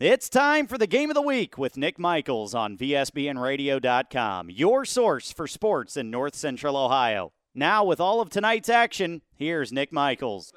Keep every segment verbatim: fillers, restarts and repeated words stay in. It's time for the Game of the Week with Nick Michaels on V S B N radio dot com, your source for sports in North Central Ohio. Now with all of tonight's action, here's Nick Michaels.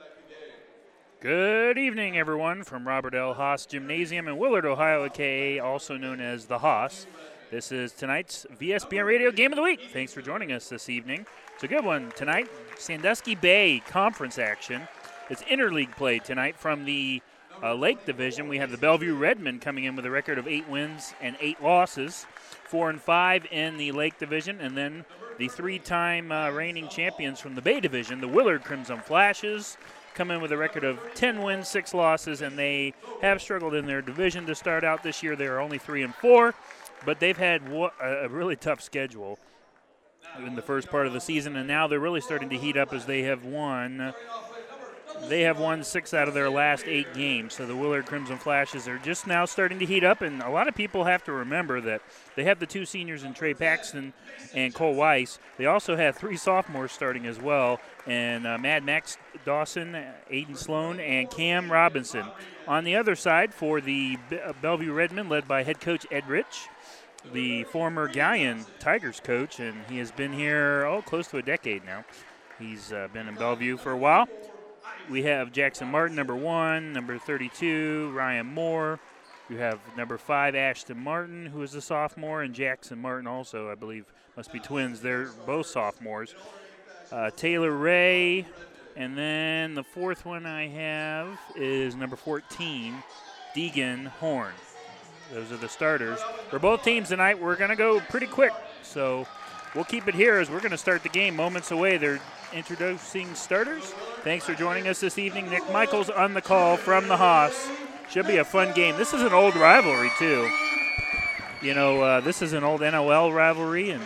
Good evening, everyone, from Robert L. Haas Gymnasium in Willard, Ohio, aka also known as the Haas. This is tonight's V S B N Radio Game of the Week. Thanks for joining us this evening. It's a good one tonight. Sandusky Bay Conference action. It's interleague play tonight from the Uh, Lake division. We have the Bellevue Redmen coming in with a record of eight wins and eight losses, four and five in the Lake division, and then the three-time uh, reigning champions from the Bay division, the Willard Crimson Flashes, come in with a record of ten wins, six losses, and they have struggled in their division to start out this year. They are only three and four, but they've had wa- a really tough schedule in the first part of the season, and now they're really starting to heat up as they have won. They have won six out of their last eight games, so the Willard Crimson Flashes are just now starting to heat up, and a lot of people have to remember that they have the two seniors in Trey Paxton and Cole Weiss. They also have three sophomores starting as well, and uh, Mad Max Dawson, Aiden Sloan, and Cam Robinson. On the other side for the Be- Bellevue Redmen, led by head coach Ed Rich, the former Guyan Tigers coach, and he has been here, oh, close to a decade now. He's uh, been in Bellevue for a while. We have Jackson Martin, number one, number thirty-two, Ryan Moore. You have number five, Ashton Martin, who is a sophomore, and Jackson Martin also, I believe, must be twins. They're both sophomores. Uh, Taylor Ray, and then the fourth one I have is number fourteen, Deegan Horn. Those are the starters. For both teams tonight, we're going to go pretty quick, so we'll keep it here as we're going to start the game moments away. They're introducing starters. Thanks for joining us this evening. Nick Michaels on the call from the Haas. Should be a fun game. This is an old rivalry, too. You know, uh, this is an old N O L rivalry, and,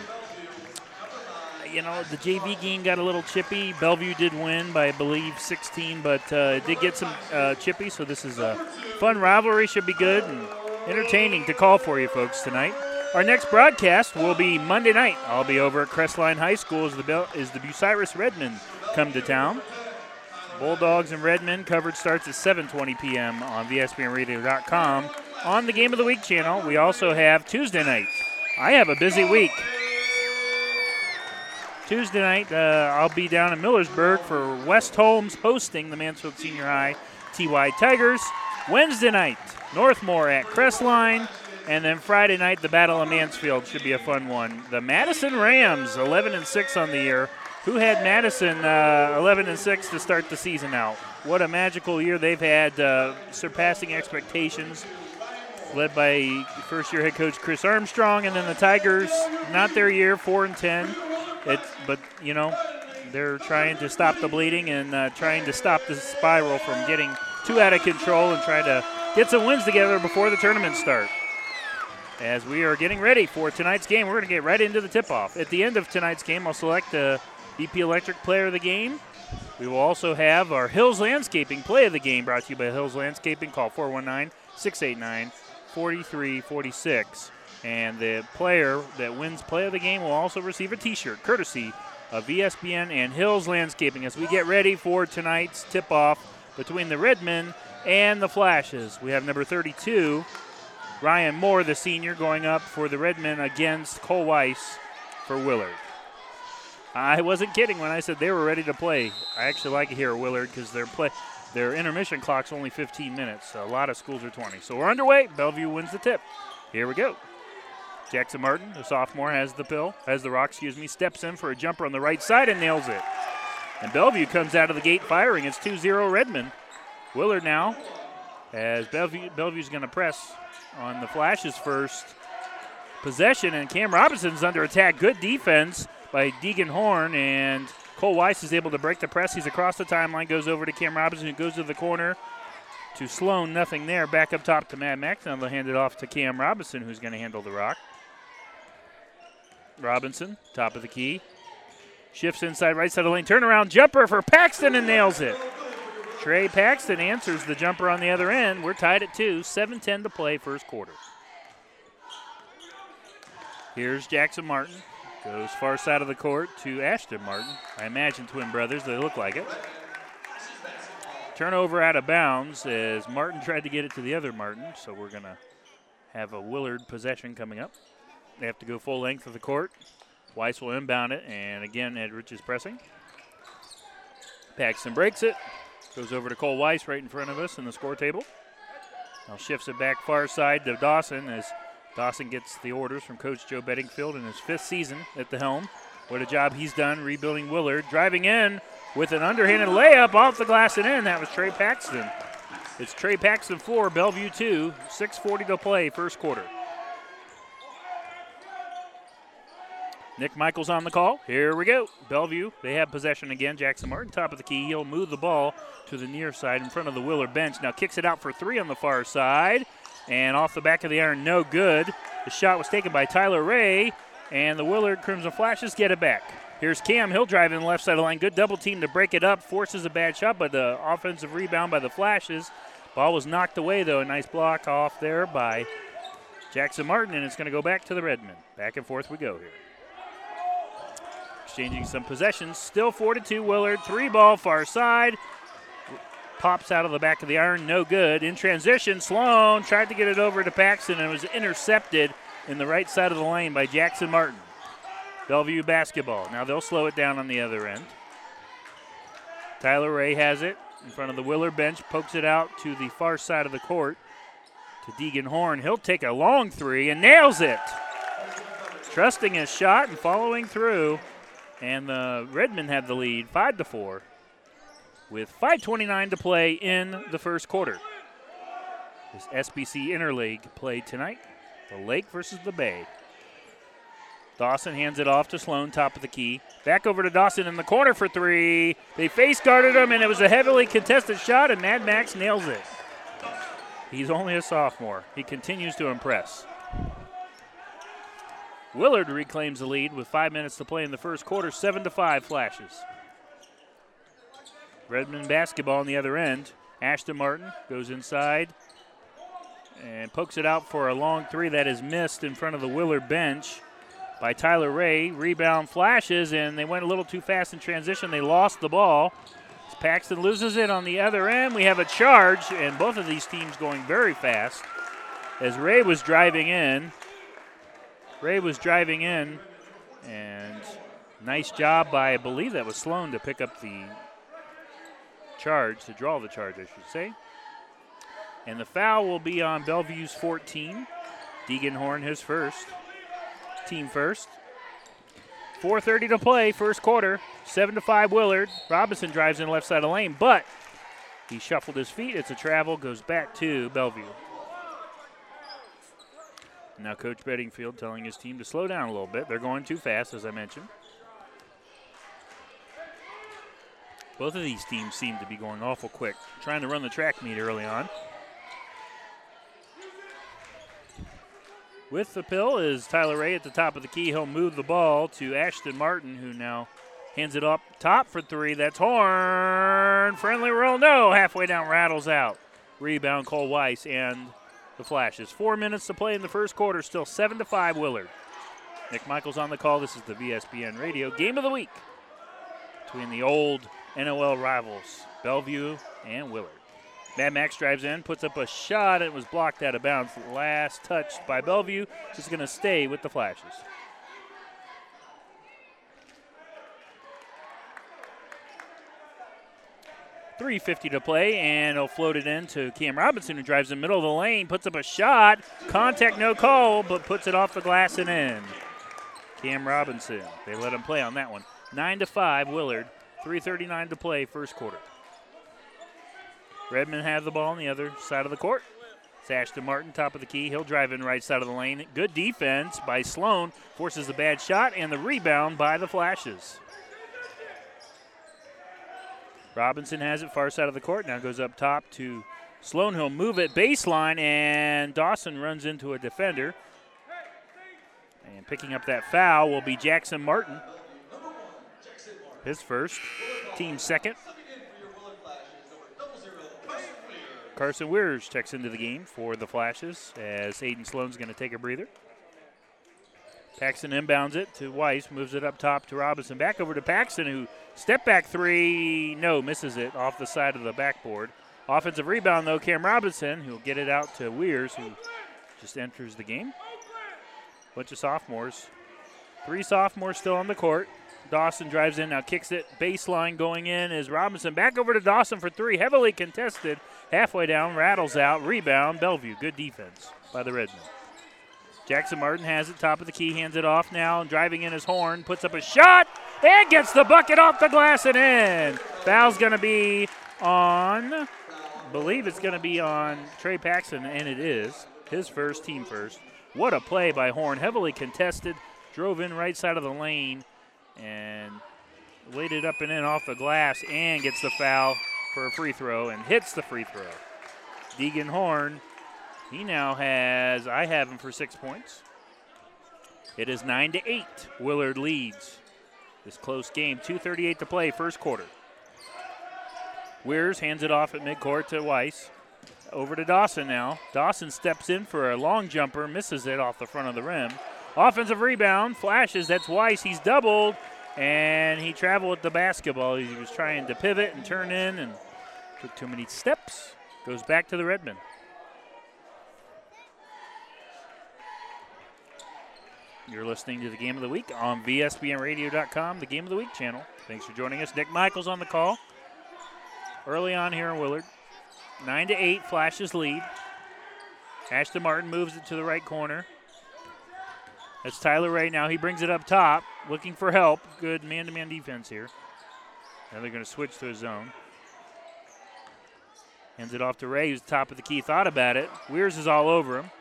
you know, the J V game got a little chippy. Bellevue did win by, I believe, sixteen, but uh, did get some uh, chippy, so this is a fun rivalry. Should be good and entertaining to call for you folks tonight. Our next broadcast will be Monday night. I'll be over at Crestline High School as the Bel- as the Bucyrus Redmen come to town. Bulldogs and Redmen coverage starts at seven twenty p.m. on V S B N radio dot com. On the Game of the Week channel, we also have Tuesday night. I have a busy week. Tuesday night, uh, I'll be down in Millersburg for West Holmes hosting the Mansfield Senior High T Y Tigers. Wednesday night, Northmor at Crestline. And then Friday night, the Battle of Mansfield should be a fun one. The Madison Rams, eleven and six on the year. Who had Madison uh, eleven and six to start the season out? What a magical year they've had, uh, surpassing expectations, led by first-year head coach Chris Armstrong. And then the Tigers, not their year, four and ten. It's, but, you know, they're trying to stop the bleeding and uh, trying to stop the spiral from getting too out of control and try to get some wins together before the tournament starts. As we are getting ready for tonight's game, we're going to get right into the tip-off. At the end of tonight's game, I'll select the B P Electric player of the game. We will also have our Hills Landscaping play of the game, brought to you by Hills Landscaping. Call four one nine, six eight nine, four three four six. And the player that wins play of the game will also receive a T-shirt, courtesy of V S B N and Hills Landscaping, as we get ready for tonight's tip-off between the Redmen and the Flashes. We have number thirty-two, Ryan Moore, the senior, going up for the Redmen against Cole Weiss for Willard. I wasn't kidding when I said they were ready to play. I actually like it here at Willard because their play, their intermission clock's only fifteen minutes. So a lot of schools are twenty. So we're underway. Bellevue wins the tip. Here we go. Jackson Martin, the sophomore, has the pill, has the rock, excuse me, steps in for a jumper on the right side and nails it. And Bellevue comes out of the gate firing. It's two zero Redmen. Willard now, as Bellevue, Bellevue's going to press on the Flashes first possession, and Cam Robinson's under attack. Good defense by Deegan Horn, and Cole Weiss is able to break the press. He's across the timeline, goes over to Cam Robinson, who goes to the corner to Sloan. Nothing there. Back up top to Mad Max. Now they'll hand it off to Cam Robinson, who's going to handle the rock. Robinson, top of the key. Shifts inside, right side of the lane. Turnaround jumper for Paxton and nails it. Trey Paxton answers the jumper on the other end. We're tied at two, seven ten to play first quarter. Here's Jackson Martin. Goes far side of the court to Ashton Martin. I imagine twin brothers. They look like it. Turnover out of bounds as Martin tried to get it to the other Martin, so we're going to have a Willard possession coming up. They have to go full length of the court. Weiss will inbound it, and again, Ed Rich is pressing. Paxton breaks it, goes over to Cole Weiss right in front of us in the score table. Now shifts it back far side to Dawson as Dawson gets the orders from Coach Joe Bedingfield in his fifth season at the helm. What a job he's done rebuilding Willard. Driving in with an underhanded layup off the glass and in. That was Trey Paxton. It's Trey Paxton four, Bellevue two, six forty to play, first quarter. Nick Michaels on the call. Here we go. Bellevue, they have possession again. Jackson Martin, top of the key. He'll move the ball to the near side in front of the Willard bench. Now kicks it out for three on the far side. And off the back of the iron, no good. The shot was taken by Tyler Ray. And the Willard Crimson Flashes get it back. Here's Cam. He'll drive in the left side of the line. Good double team to break it up. Forces a bad shot, but the offensive rebound by the Flashes. Ball was knocked away, though. A nice block off there by Jackson Martin, and it's going to go back to the Redmen. Back and forth we go here. Exchanging some possessions. Still four to two, Willard. Three ball, far side. Pops out of the back of the iron. No good. In transition, Sloan tried to get it over to Paxton and was intercepted in the right side of the lane by Jackson Martin. Bellevue basketball. Now they'll slow it down on the other end. Tyler Ray has it in front of the Willard bench, pokes it out to the far side of the court to Deegan Horn. He'll take a long three and nails it. Trusting his shot and following through, and the Redmen have the lead five to four with five twenty-nine to play in the first quarter. This S B C Interleague play tonight. The Lake versus the Bay. Dawson hands it off to Sloan, top of the key. Back over to Dawson in the corner for three. They face guarded him, and it was a heavily contested shot, and Mad Max nails it. He's only a sophomore. He continues to impress. Willard reclaims the lead with five minutes to play in the first quarter, seven to five Flashes. Redmond basketball on the other end. Ashton Martin goes inside and pokes it out for a long three that is missed in front of the Willard bench by Tyler Ray. Rebound Flashes, and they went a little too fast in transition. They lost the ball. As Paxton loses it on the other end, we have a charge, and both of these teams going very fast. As Ray was driving in, Ray was driving in, and nice job by, I believe that was Sloan, to pick up the charge, to draw the charge, I should say. And the foul will be on Bellevue's fourteen. Deegan Horn, his first. Team first. four thirty to play, first quarter. seven to five Willard. Robinson drives in the left side of the lane, but he shuffled his feet. It's a travel, goes back to Bellevue. Now Coach Bedingfield telling his team to slow down a little bit. They're going too fast, as I mentioned. Both of these teams seem to be going awful quick, trying to run the track meet early on. With the pill is Tyler Ray at the top of the key. He'll move the ball to Ashton Martin, who now hands it up top for three. That's Horn. Friendly roll, no. Halfway down, rattles out. Rebound, Cole Weiss, and the Flashes. Four minutes to play in the first quarter, still seven to five Willard. Nick Michaels on the call. This is the V S B N Radio Game of the Week between the old N O L rivals, Bellevue and Willard. Mad Max drives in, puts up a shot, and it was blocked out of bounds. Last touch by Bellevue, just going to stay with the Flashes. three fifty to play, and he'll float it in to Cam Robinson, who drives in the middle of the lane, puts up a shot, contact no call, but puts it off the glass and in. Cam Robinson, they let him play on that one. nine to five, Willard, three thirty-nine to play, first quarter. Redmond have the ball on the other side of the court. It's Ashton Martin, top of the key. He'll drive in right side of the lane. Good defense by Sloan. Forces a bad shot, and the rebound by the Flashes. Robinson has it far side of the court. Now goes up top to Sloan. He'll move it baseline, and Dawson runs into a defender. And picking up that foul will be Jackson Martin. His first, team second. Carson Weirs checks into the game for the Flashes as Aiden Sloan's going to take a breather. Paxton inbounds it to Weiss, moves it up top to Robinson. Back over to Paxton, who step back three, no, misses it off the side of the backboard. Offensive rebound, though, Cam Robinson, who will get it out to Weirs, who just enters the game. Bunch of sophomores. Three sophomores still on the court. Dawson drives in, now kicks it. Baseline going in is Robinson. Back over to Dawson for three, heavily contested. Halfway down, rattles out, rebound, Bellevue. Good defense by the Redmen. Jackson Martin has it, top of the key, hands it off now, and driving in his Horn, puts up a shot, and gets the bucket off the glass and in. Foul's going to be on, I believe it's going to be on Trey Paxton, and it is. His first, team first. What a play by Horn, heavily contested, drove in right side of the lane, and laid it up and in off the glass, and gets the foul for a free throw, and hits the free throw. Deegan Horn. He now has, I have him for six points. It is nine to eight. Willard leads this close game. two thirty-eight to play, first quarter. Weirs hands it off at midcourt to Weiss. Over to Dawson now. Dawson steps in for a long jumper, misses it off the front of the rim. Offensive rebound, flashes, that's Weiss. He's doubled, and he traveled with the basketball. He was trying to pivot and turn in and took too many steps. Goes back to the Redmen. You're listening to the Game of the Week on V S B N radio dot com, the Game of the Week channel. Thanks for joining us. Nick Michaels on the call. Early on here in Willard. Nine to eight, Flashes lead. Ashton Martin moves it to the right corner. That's Tyler Ray now. He brings it up top, looking for help. Good man-to-man defense here. Now they're going to switch to a zone. Hands it off to Ray, who's top of the key. Thought about it. Weirs is all over him.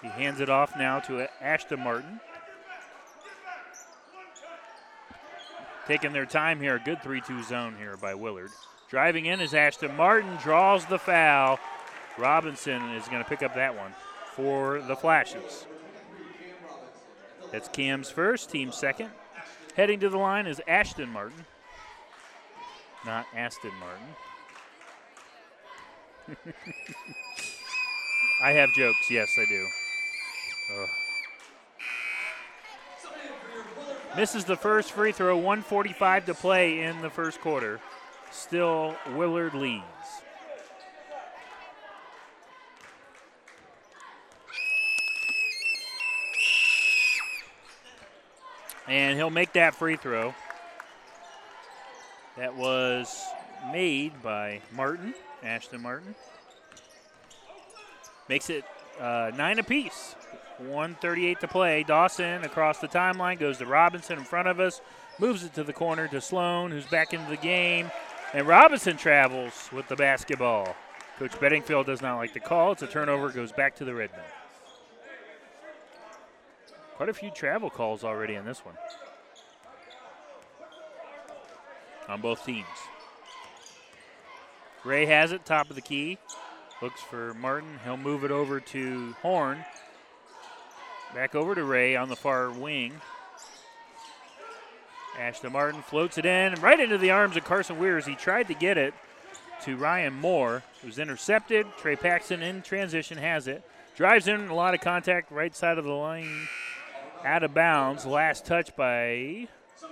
He hands it off now to Ashton Martin. Taking their time here. A good three two zone here by Willard. Driving in is Ashton Martin. Draws the foul. Robinson is going to pick up that one for the Flashes. That's Cam's first, team second. Heading to the line is Ashton Martin. Not Aston Martin. I have jokes. Yes, I do. Ugh. Misses the first free throw, one forty-five to play in the first quarter. Still, Willard leads. And he'll make that free throw. That was made by Martin, Ashton Martin. Makes it uh, nine apiece. one thirty-eight to play. Dawson across the timeline goes to Robinson in front of us, moves it to the corner to Sloan, who's back into the game, and Robinson travels with the basketball. Coach Bedingfield does not like the call. It's a turnover, goes back to the Redmen. Quite a few travel calls already in this one on both teams. Ray has it, top of the key. Looks for Martin. He'll move it over to Horn. Back over to Ray on the far wing. Ashton Martin floats it in, right into the arms of Carson Weirs. He tried to get it to Ryan Moore. It was intercepted. Trey Paxton in transition has it. Drives in, a lot of contact, right side of the lane. Out of bounds. Last touch by, I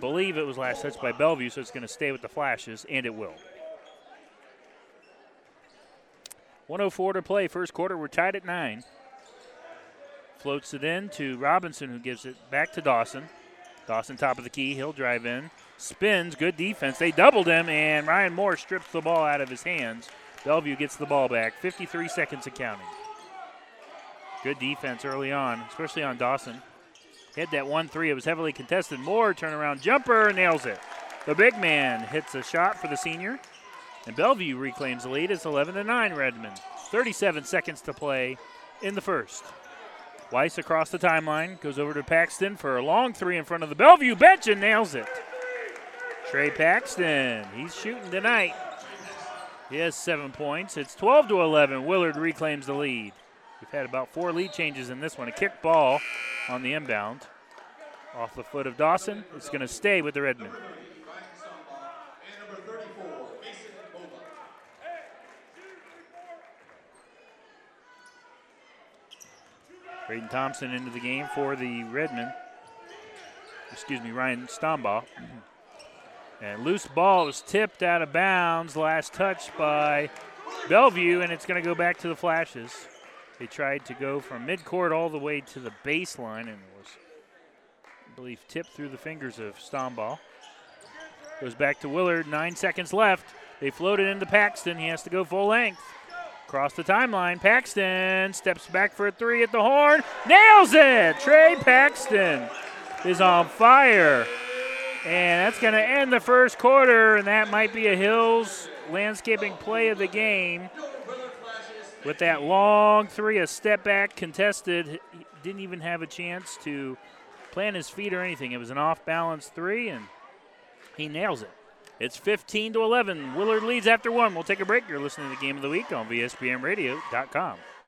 believe it was last touch by Bellevue, so it's going to stay with the Flashes, and it will. one oh four to play, first quarter. We're tied at nine. Floats it in to Robinson, who gives it back to Dawson. Dawson, top of the key. He'll drive in. Spins. Good defense. They doubled him, and Ryan Moore strips the ball out of his hands. Bellevue gets the ball back. fifty-three seconds and counting. Good defense early on, especially on Dawson. Hit that one three. It was heavily contested. Moore, turnaround jumper, nails it. The big man hits a shot for the senior. And Bellevue reclaims the lead. It's eleven to nine, Redmond. thirty-seven seconds to play in the first. Weiss across the timeline. Goes over to Paxton for a long three in front of the Bellevue bench and nails it. Trey Paxton, he's shooting tonight. He has seven points. It's twelve to eleven. Willard reclaims the lead. We've had about four lead changes in this one. A kick ball on the inbound. Off the foot of Dawson. It's going to stay with the Redmen. Braden Thompson into the game for the Redmen. Excuse me, Ryan Stombaugh. And loose ball is tipped out of bounds. Last touch by Bellevue, and it's going to go back to the Flashes. They tried to go from midcourt all the way to the baseline, and it was, I believe, tipped through the fingers of Stombaugh. Goes back to Willard, nine seconds left. They float it into Paxton. He has to go full length. Across the timeline, Paxton steps back for a three at the horn. Nails it! Trey Paxton is on fire. And that's going to end the first quarter, and that might be a Hills Landscaping play of the game. With that long three, a step back contested. He didn't even have a chance to plant his feet or anything. It was an off-balance three, and he nails it. It's fifteen to eleven. Willard leads after one. We'll take a break. You're listening to the Game of the Week on V S B N radio dot com.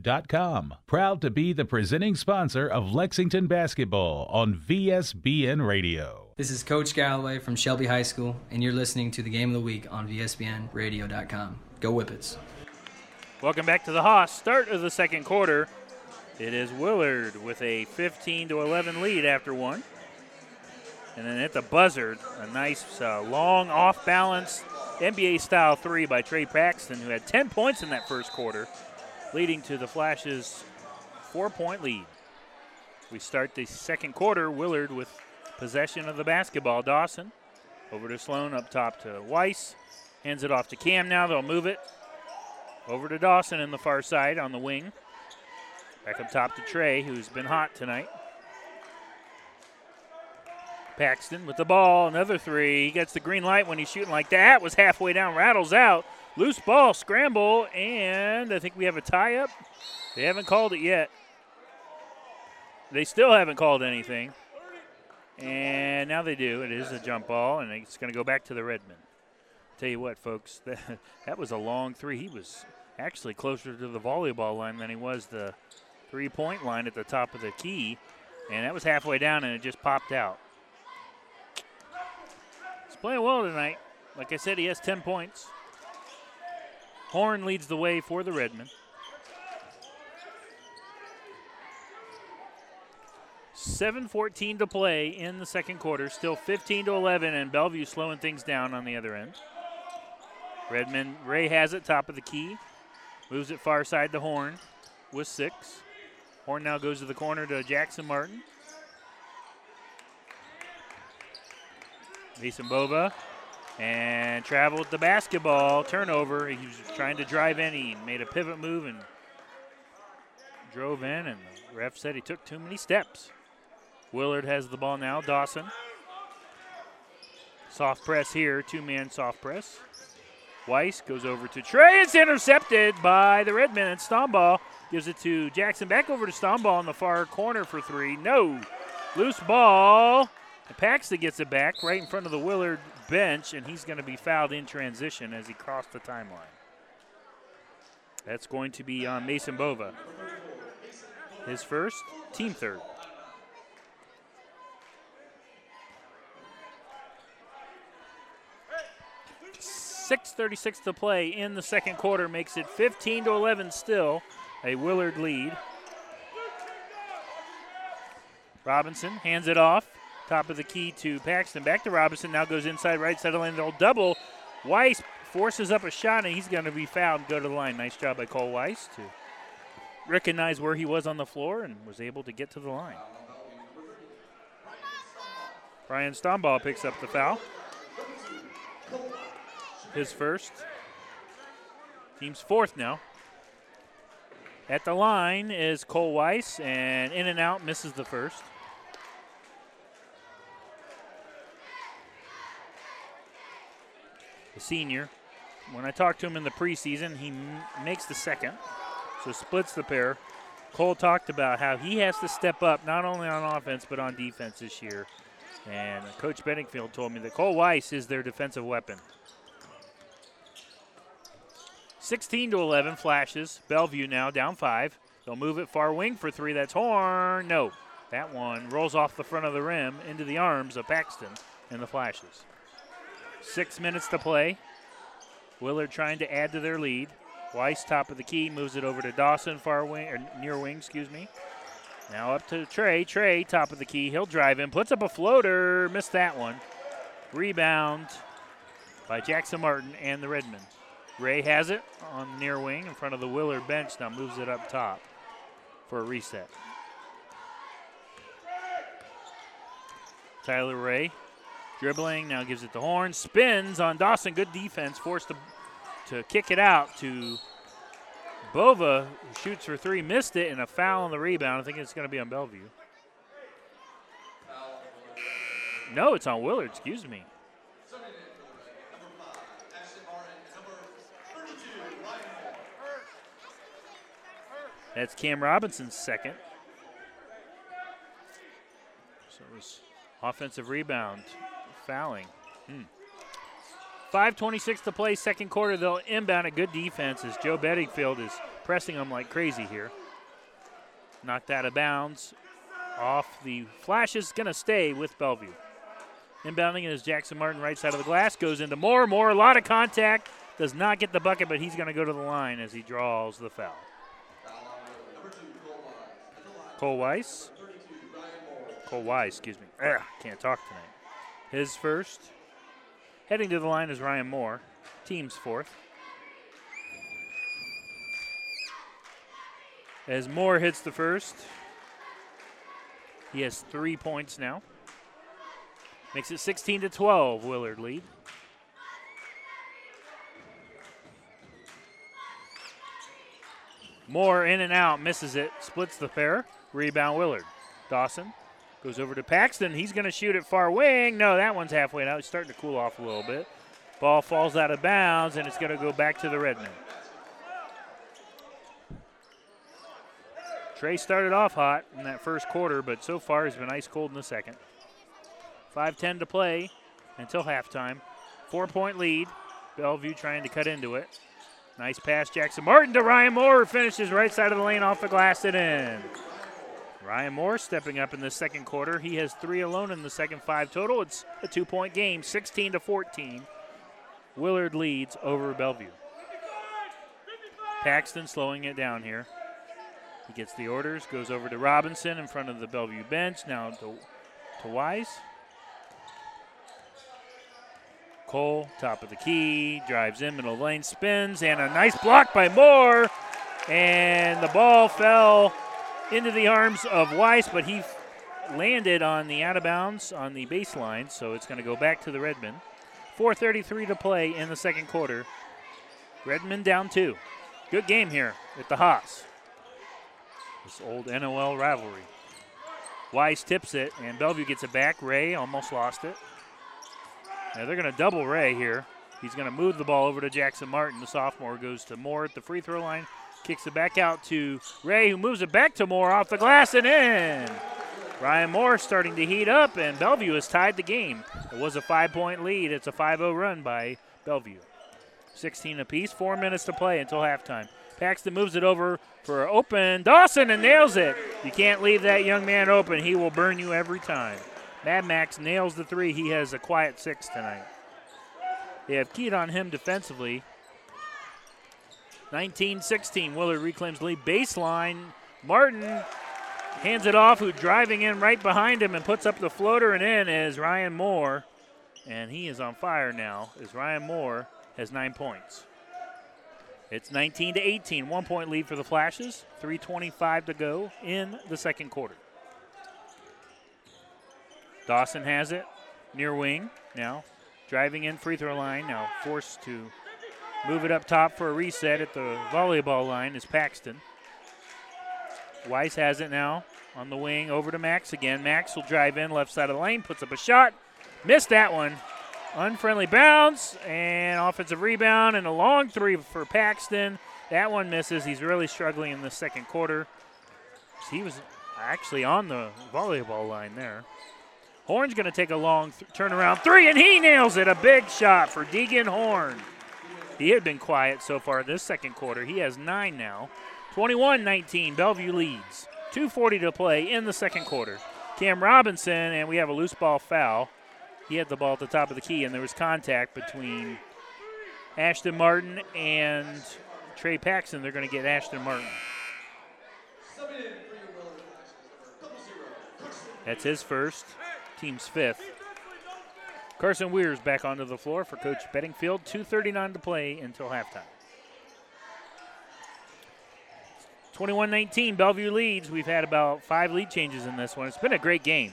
dot com. Proud to be the presenting sponsor of Lexington Basketball on V S B N Radio. This is Coach Galloway from Shelby High School, and you're listening to the Game of the Week on V S B N radio dot com. Go Whippets. Welcome back to the Hoss. Start of the second quarter. It is Willard with a fifteen to eleven lead after one. And then at the buzzer, a nice uh, long off-balance N B A-style three by Trey Paxton, who had ten points in that first quarter, leading to the Flash's four-point lead. We start the second quarter, Willard with possession of the basketball. Dawson over to Sloan, up top to Weiss. Hands it off to Cam now. They'll move it over to Dawson in the far side on the wing. Back up top to Trey, who's been hot tonight. Paxton with the ball, another three. He gets the green light when he's shooting like that. Was halfway down, rattles out. Loose ball, scramble, and I think we have a tie-up. They haven't called it yet. They still haven't called anything. And now they do. It is a jump ball, and it's going to go back to the Redmen. Tell you what, folks, that, that was a long three. He was actually closer to the volleyball line than he was the three-point line at the top of the key, and that was halfway down, and it just popped out. Playing well tonight. Like I said, he has ten points. Horn leads the way for the Redmen. seven fourteen to play in the second quarter. Still fifteen to eleven, and Bellevue slowing things down on the other end. Redmen, Ray has it, top of the key. Moves it far side to Horn with six. Horn now goes to the corner to Jackson Martin. Mason Boba, and travel with the basketball, turnover. He was trying to drive in. He made a pivot move and drove in, and the ref said he took too many steps. Willard has the ball now, Dawson. Soft press here, two-man soft press. Weiss goes over to Trey. It's intercepted by the Redmen, and Stombaugh gives it to Jackson. Back over to Stombaugh in the far corner for three. No, loose ball. Paxton gets it back right in front of the Willard bench, and he's going to be fouled in transition as he crossed the timeline. That's going to be on Mason Bova. His first, team third. six thirty-six to play in the second quarter, makes it fifteen to eleven still, a Willard lead. Robinson hands it off. Top of the key to Paxton. Back to Robinson. Now goes inside right side of the lane. They'll double. Weiss forces up a shot, and he's going to be fouled and go to the line. Nice job by Cole Weiss to recognize where he was on the floor and was able to get to the line. Brian Stombaugh picks up the foul. His first. Team's fourth now. At the line is Cole Weiss, and in and out, misses the first. The senior, when I talked to him in the preseason, he m- makes the second, so splits the pair. Cole talked about how he has to step up not only on offense but on defense this year. And Coach Bedingfield told me that Cole Weiss is their defensive weapon. sixteen to eleven Flashes. Bellevue now down five. They'll move it far wing for three. That's Horn. No. That one rolls off the front of the rim into the arms of Paxton and the Flashes. Six minutes to play. Willard trying to add to their lead. Weiss, top of the key, moves it over to Dawson, far wing, or near wing, excuse me. Now up to Trey. Trey, top of the key. He'll drive in. Puts up a floater. Missed that one. Rebound by Jackson Martin and the Redmen. Ray has it on the near wing in front of the Willard bench. Now moves it up top for a reset. Tyler Ray dribbling. Now gives it to Horn. Spins on Dawson. Good defense. Forced to, to kick it out to Bova, who shoots for three, missed it, and a foul on the rebound. I think it's going to be on Bellevue. No, it's on Willard, excuse me. That's Cam Robinson's second. So it was offensive rebound, fouling. Hmm. five twenty-six to play, second quarter. They'll inbound a good defense as Joe Bedingfield is pressing them like crazy here. Knocked out of bounds. Off the Flashes, going to stay with Bellevue. Inbounding is Jackson Martin, right side of the glass. Goes into Moore. Moore, a lot of contact. Does not get the bucket, but he's going to go to the line as he draws the foul. Cole Weiss. Cole Weiss, excuse me. Ugh, can't talk tonight. His first. Heading to the line is Ryan Moore, team's fourth. As Moore hits the first, he has three points now. Makes it sixteen to twelve, Willard lead. Moore in and out, misses it, splits the pair, rebound Willard. Dawson. Goes over to Paxton. He's going to shoot it far wing. No, that one's halfway now. It's starting to cool off a little bit. Ball falls out of bounds, and it's going to go back to the Redmen. Trey started off hot in that first quarter, but so far has been ice cold in the second. five ten to play until halftime. Four-point lead. Bellevue trying to cut into it. Nice pass, Jackson Martin to Ryan Moore. Finishes right side of the lane off the glass and in. Ryan Moore stepping up in the second quarter. He has three alone in the second, five total. It's a two-point game, sixteen to fourteen. Willard leads over Bellevue. Paxton slowing it down here. He gets the orders, goes over to Robinson in front of the Bellevue bench. Now to, to Wise. Cole, top of the key, drives in, middle lane, spins, and a nice block by Moore. And the ball fell into the arms of Weiss, but he landed on the out-of-bounds on the baseline, so it's going to go back to the Redmen. four thirty-three to play in the second quarter. Redmen down two. Good game here at the Haas. This old N O L rivalry. Weiss tips it, and Bellevue gets it back. Ray almost lost it. Now they're going to double Ray here. He's going to move the ball over to Jackson Martin. The sophomore goes to Moore at the free throw line. Kicks it back out to Ray, who moves it back to Moore off the glass and in. Ryan Moore starting to heat up, and Bellevue has tied the game. It was a five-point lead. It's a five oh run by Bellevue. sixteen apiece, four minutes to play until halftime. Paxton moves it over for an open. Dawson and nails it. You can't leave that young man open. He will burn you every time. Mad Max nails the three. He has a quiet six tonight. They have keyed on him defensively. nineteen sixteen, Willard reclaims lead. Baseline, Martin hands it off, who driving in right behind him and puts up the floater and in is Ryan Moore. And he is on fire now, as Ryan Moore has nine points. It's nineteen to eighteen, one-point lead for the Flashes. three twenty-five to go in the second quarter. Dawson has it, near wing now. Driving in free throw line, now forced to move it up top for a reset at the volleyball line is Paxton. Weiss has it now on the wing over to Max again. Max will drive in left side of the lane, puts up a shot. Missed that one. Unfriendly bounce and offensive rebound and a long three for Paxton. That one misses. He's really struggling in the second quarter. He was actually on the volleyball line there. Horn's going to take a long th- turnaround three, and he nails it. A big shot for Deegan Horn. He had been quiet so far this second quarter. He has nine now. twenty-one nineteen, Bellevue leads. two forty to play in the second quarter. Cam Robinson, and we have a loose ball foul. He had the ball at the top of the key, and there was contact between Ashton Martin and Trey Paxton. They're going to get Ashton Martin. That's his first, team's fifth. Carson Weirs back onto the floor for Coach Bedingfield. two thirty-nine to play until halftime. twenty-one nineteen, Bellevue leads. We've had about five lead changes in this one. It's been a great game.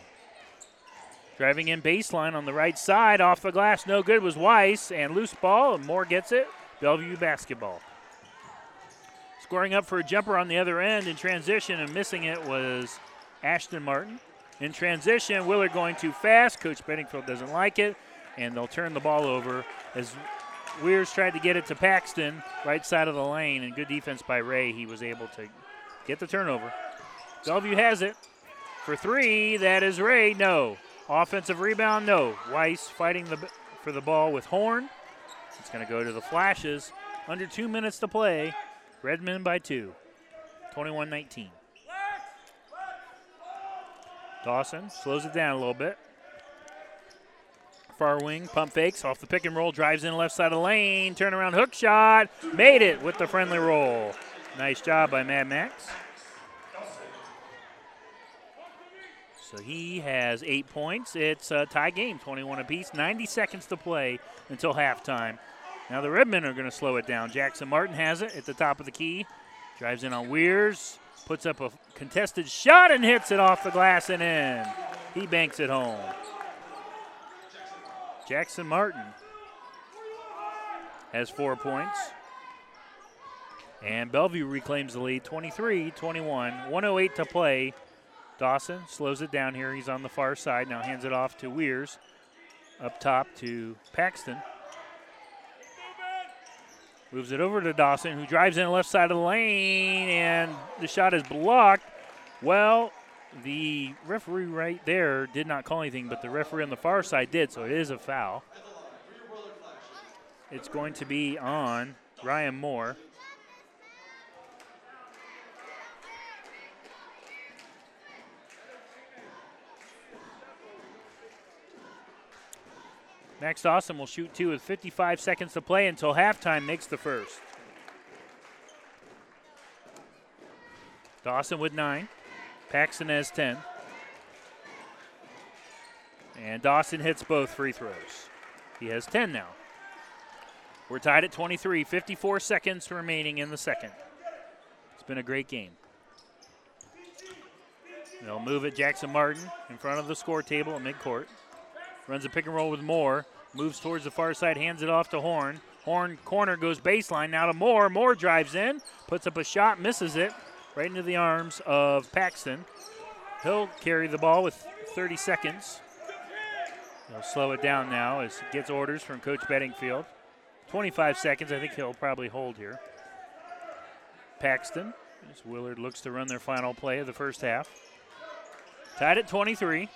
Driving in baseline on the right side, off the glass, no good, was Weiss, and loose ball, and Moore gets it. Bellevue basketball. Scoring up for a jumper on the other end in transition and missing it was Ashton Martin. In transition, Willard going too fast. Coach Bedingfield doesn't like it, and they'll turn the ball over as Weirs tried to get it to Paxton, right side of the lane, and good defense by Ray. He was able to get the turnover. Bellevue has it. For three, that is Ray, no. Offensive rebound, no. Weiss fighting the, for the ball with Horn. It's going to go to the Flashes. Under two minutes to play. Redmen by two. twenty-one nineteen. Dawson slows it down a little bit. Far wing, pump fakes, off the pick and roll, drives in left side of the lane. Turnaround hook shot. Made it with the friendly roll. Nice job by Mad Max. So he has eight points. It's a tie game, twenty-one apiece. ninety seconds to play until halftime. Now the Redmen are going to slow it down. Jackson Martin has it at the top of the key. Drives in on Weirs. Puts up a contested shot and hits it off the glass and in. He banks it home. Jackson Martin has four points. And Bellevue reclaims the lead, twenty-three twenty-one. one oh eight to play. Dawson slows it down here. He's on the far side. Now hands it off to Weirs. Up top to Paxton. Moves it over to Dawson, who drives in the left side of the lane, and the shot is blocked. Well, the referee right there did not call anything, but the referee on the far side did, so it is a foul. It's going to be on Ryan Moore. Max Dawson will shoot two with fifty-five seconds to play until halftime, makes the first. Dawson with nine. Paxton has ten. And Dawson hits both free throws. He has ten now. We're tied at twenty-three, fifty-four seconds remaining in the second. It's been a great game. They'll move it, Jackson Martin, in front of the score table at midcourt. Runs a pick and roll with Moore. Moves towards the far side, hands it off to Horn. Horn corner goes baseline, now to Moore. Moore drives in, puts up a shot, misses it. Right into the arms of Paxton. He'll carry the ball with thirty seconds. He'll slow it down now as he gets orders from Coach Bedingfield. twenty-five seconds, I think he'll probably hold here. Paxton, as Willard looks to run their final play of the first half. Tied at twenty-three.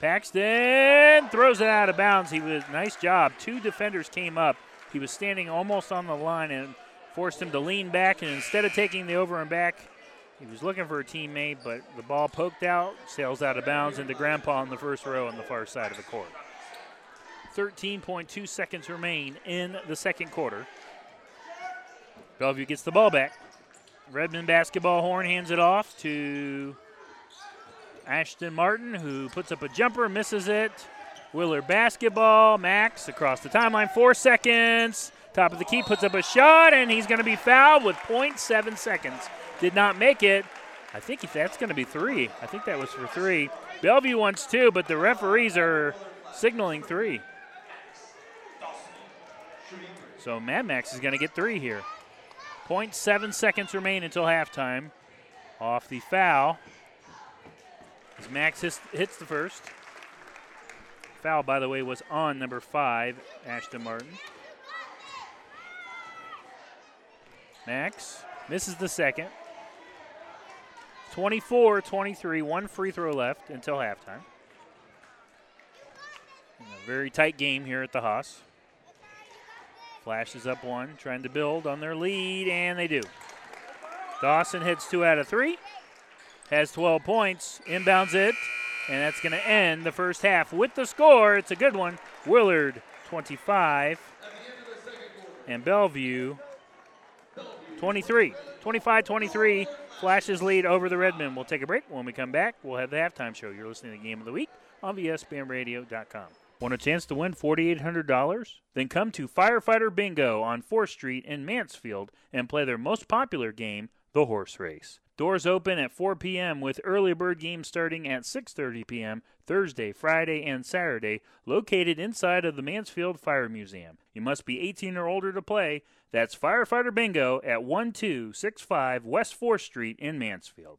Paxton throws it out of bounds. He was nice job. Two defenders came up. He was standing almost on the line and forced him to lean back, and instead of taking the over and back, he was looking for a teammate, but the ball poked out, sails out of bounds into Grandpa in the first row on the far side of the court. thirteen point two seconds remain in the second quarter. Bellevue gets the ball back. Redmond basketball, Horn hands it off to Ashton Martin, who puts up a jumper, misses it. Willard basketball, Max across the timeline, four seconds. Top of the key, puts up a shot, and he's going to be fouled with point seven seconds. Did not make it. I think that's going to be three. I think that was for three. Bellevue wants two, but the referees are signaling three. So Mad Max is going to get three here. point seven seconds remain until halftime. Off the foul. As Max hits, hits the first. Foul, by the way, was on number five, Ashton Martin. Max misses the second. twenty-four twenty-three, one free throw left until halftime. And a very tight game here at the Haas. Flashes up one, trying to build on their lead, and they do. Dawson hits two out of three, has twelve points, inbounds it, and that's going to end the first half with the score. It's a good one. Willard, twenty-five, and Bellevue, twenty-three. twenty-five twenty-three, Flashes lead over the Redmen. We'll take a break. When we come back, we'll have the halftime show. You're listening to Game of the Week on V S B N radio dot com. Want a chance to win four thousand eight hundred dollars? Then come to Firefighter Bingo on fourth Street in Mansfield and play their most popular game, the horse race. Doors open at four p.m. with early bird games starting at six thirty p.m. Thursday, Friday, and Saturday, located inside of the Mansfield Fire Museum. You must be eighteen or older to play. That's Firefighter Bingo at twelve sixty-five West fourth Street in Mansfield.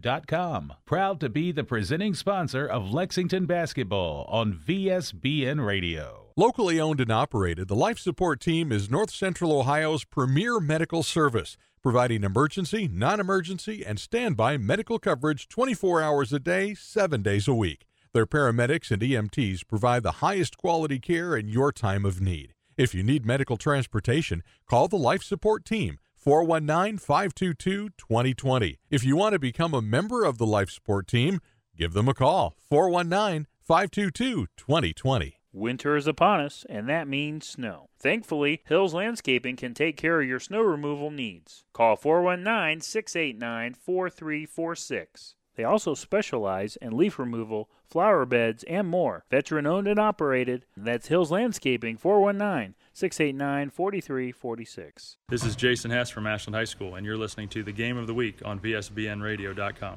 dot com. Proud to be the presenting sponsor of Lexington basketball on V S B N Radio. Locally owned and operated, the Life Support Team is North Central Ohio's premier medical service, providing emergency, non-emergency, and standby medical coverage twenty-four hours a day, seven days a week. Their paramedics and E M Ts provide the highest quality care in your time of need. If you need medical transportation, call the Life Support Team, four one nine, five two two, two zero two zero. If you want to become a member of the Life Support Team, give them a call, four one nine, five two two, two zero two zero. Winter is upon us, and that means snow. Thankfully, Hills Landscaping can take care of your snow removal needs. Call four one nine, six eight nine, four three four six. They also specialize in leaf removal, flower beds, and more. Veteran-owned and operated. That's Hills Landscaping, four one nine, six eight nine, four three four six. This is Jason Hess from Ashland High School, and you're listening to the Game of the Week on V S B N radio dot com.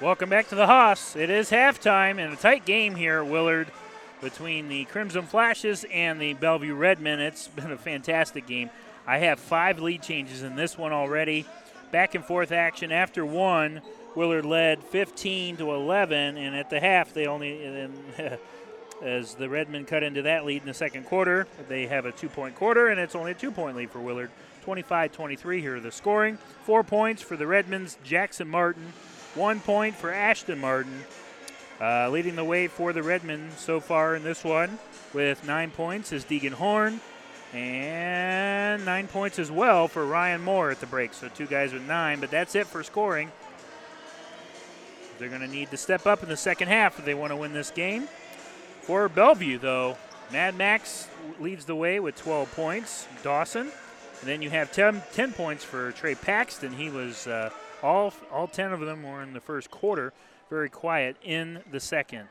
Welcome back to the Haas. It is halftime and a tight game here, Willard, between the Crimson Flashes and the Bellevue Redmen. It's been a fantastic game. I have five lead changes in this one already. Back and forth action after one. Willard led fifteen to eleven, and at the half they only, as the Redmen cut into that lead in the second quarter, they have a two-point quarter, and it's only a two-point lead for Willard. twenty-five twenty-three here are the scoring. Four points for the Redmen's Jackson Martin, one point for Ashton Martin, uh, leading the way for the Redmen so far in this one with nine points is Deegan Horn. And nine points as well for Ryan Moore at the break. So two guys with nine, but that's it for scoring. They're going to need to step up in the second half if they want to win this game. For Bellevue, though, Mad Max leads the way with twelve points, Dawson. And then you have ten, ten points for Trey Paxton. He was uh, all, all ten of them were in the first quarter, very quiet in the second.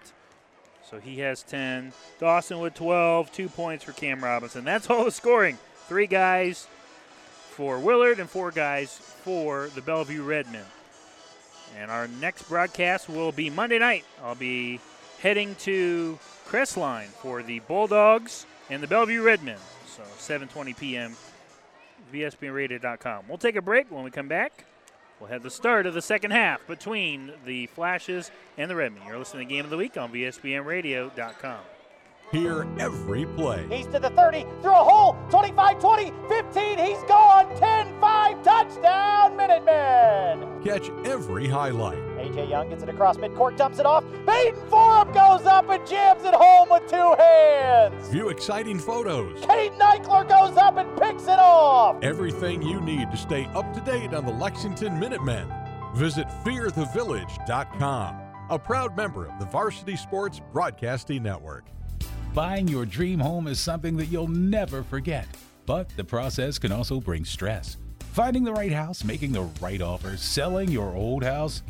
So he has ten. Dawson with twelve, two points for Cam Robinson. That's all the scoring. Three guys for Willard and four guys for the Bellevue Redmen. And our next broadcast will be Monday night. I'll be heading to Crestline for the Bulldogs and the Bellevue Redmen. So seven twenty p.m., V S B N radio dot com. We'll take a break. When we come back, we'll have the start of the second half between the Flashes and the Redmen. You're listening to Game of the Week on V S B N radio dot com. Hear every play. He's to the thirty, through a hole, twenty-five twenty, fifteen, he's gone, ten five, touchdown, Minutemen. Catch every highlight. A J Young gets it across midcourt, dumps it off. Baden Forum goes up and jams it home with two hands. View exciting photos. Kate Eichler goes up and picks it off. Everything you need to stay up to date on the Lexington Minutemen. Visit fear the village dot com. A proud member of the Varsity Sports Broadcasting Network. Buying your dream home is something that you'll never forget, but the process can also bring stress. Finding the right house, making the right offer, selling your old house.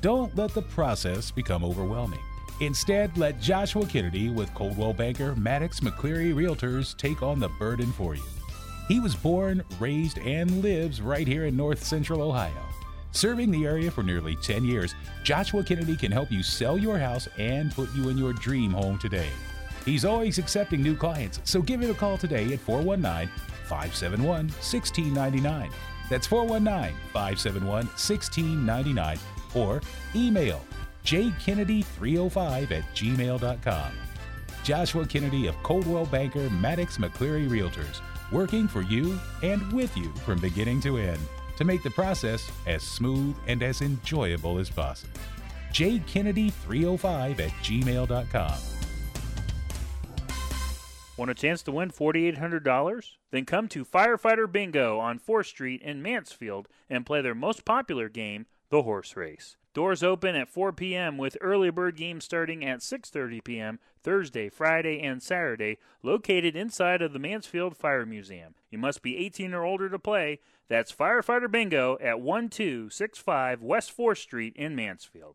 Don't let the process become overwhelming. Instead, let Joshua Kennedy with Coldwell Banker Maddox McCleary Realtors take on the burden for you. He was born, raised, and lives right here in North Central Ohio. Serving the area for nearly ten years, Joshua Kennedy can help you sell your house and put you in your dream home today. He's always accepting new clients, so give him a call today at four one nine, five seven one, one six nine nine. That's four one nine, five seven one, one six nine nine, or email j kennedy three oh five at gmail dot com. Joshua Kennedy of Coldwell Banker Maddox McCleary Realtors, working for you and with you from beginning to end to make the process as smooth and as enjoyable as possible. j kennedy three oh five at gmail dot com. Want a chance to win four thousand eight hundred dollars? Then come to Firefighter Bingo on fourth street in Mansfield and play their most popular game, the horse race. Doors open at four p.m. with early bird games starting at six thirty p.m. Thursday, Friday, and Saturday, located inside of the Mansfield Fire Museum. You must be eighteen or older to play. That's Firefighter Bingo at one two six five West fourth street in Mansfield.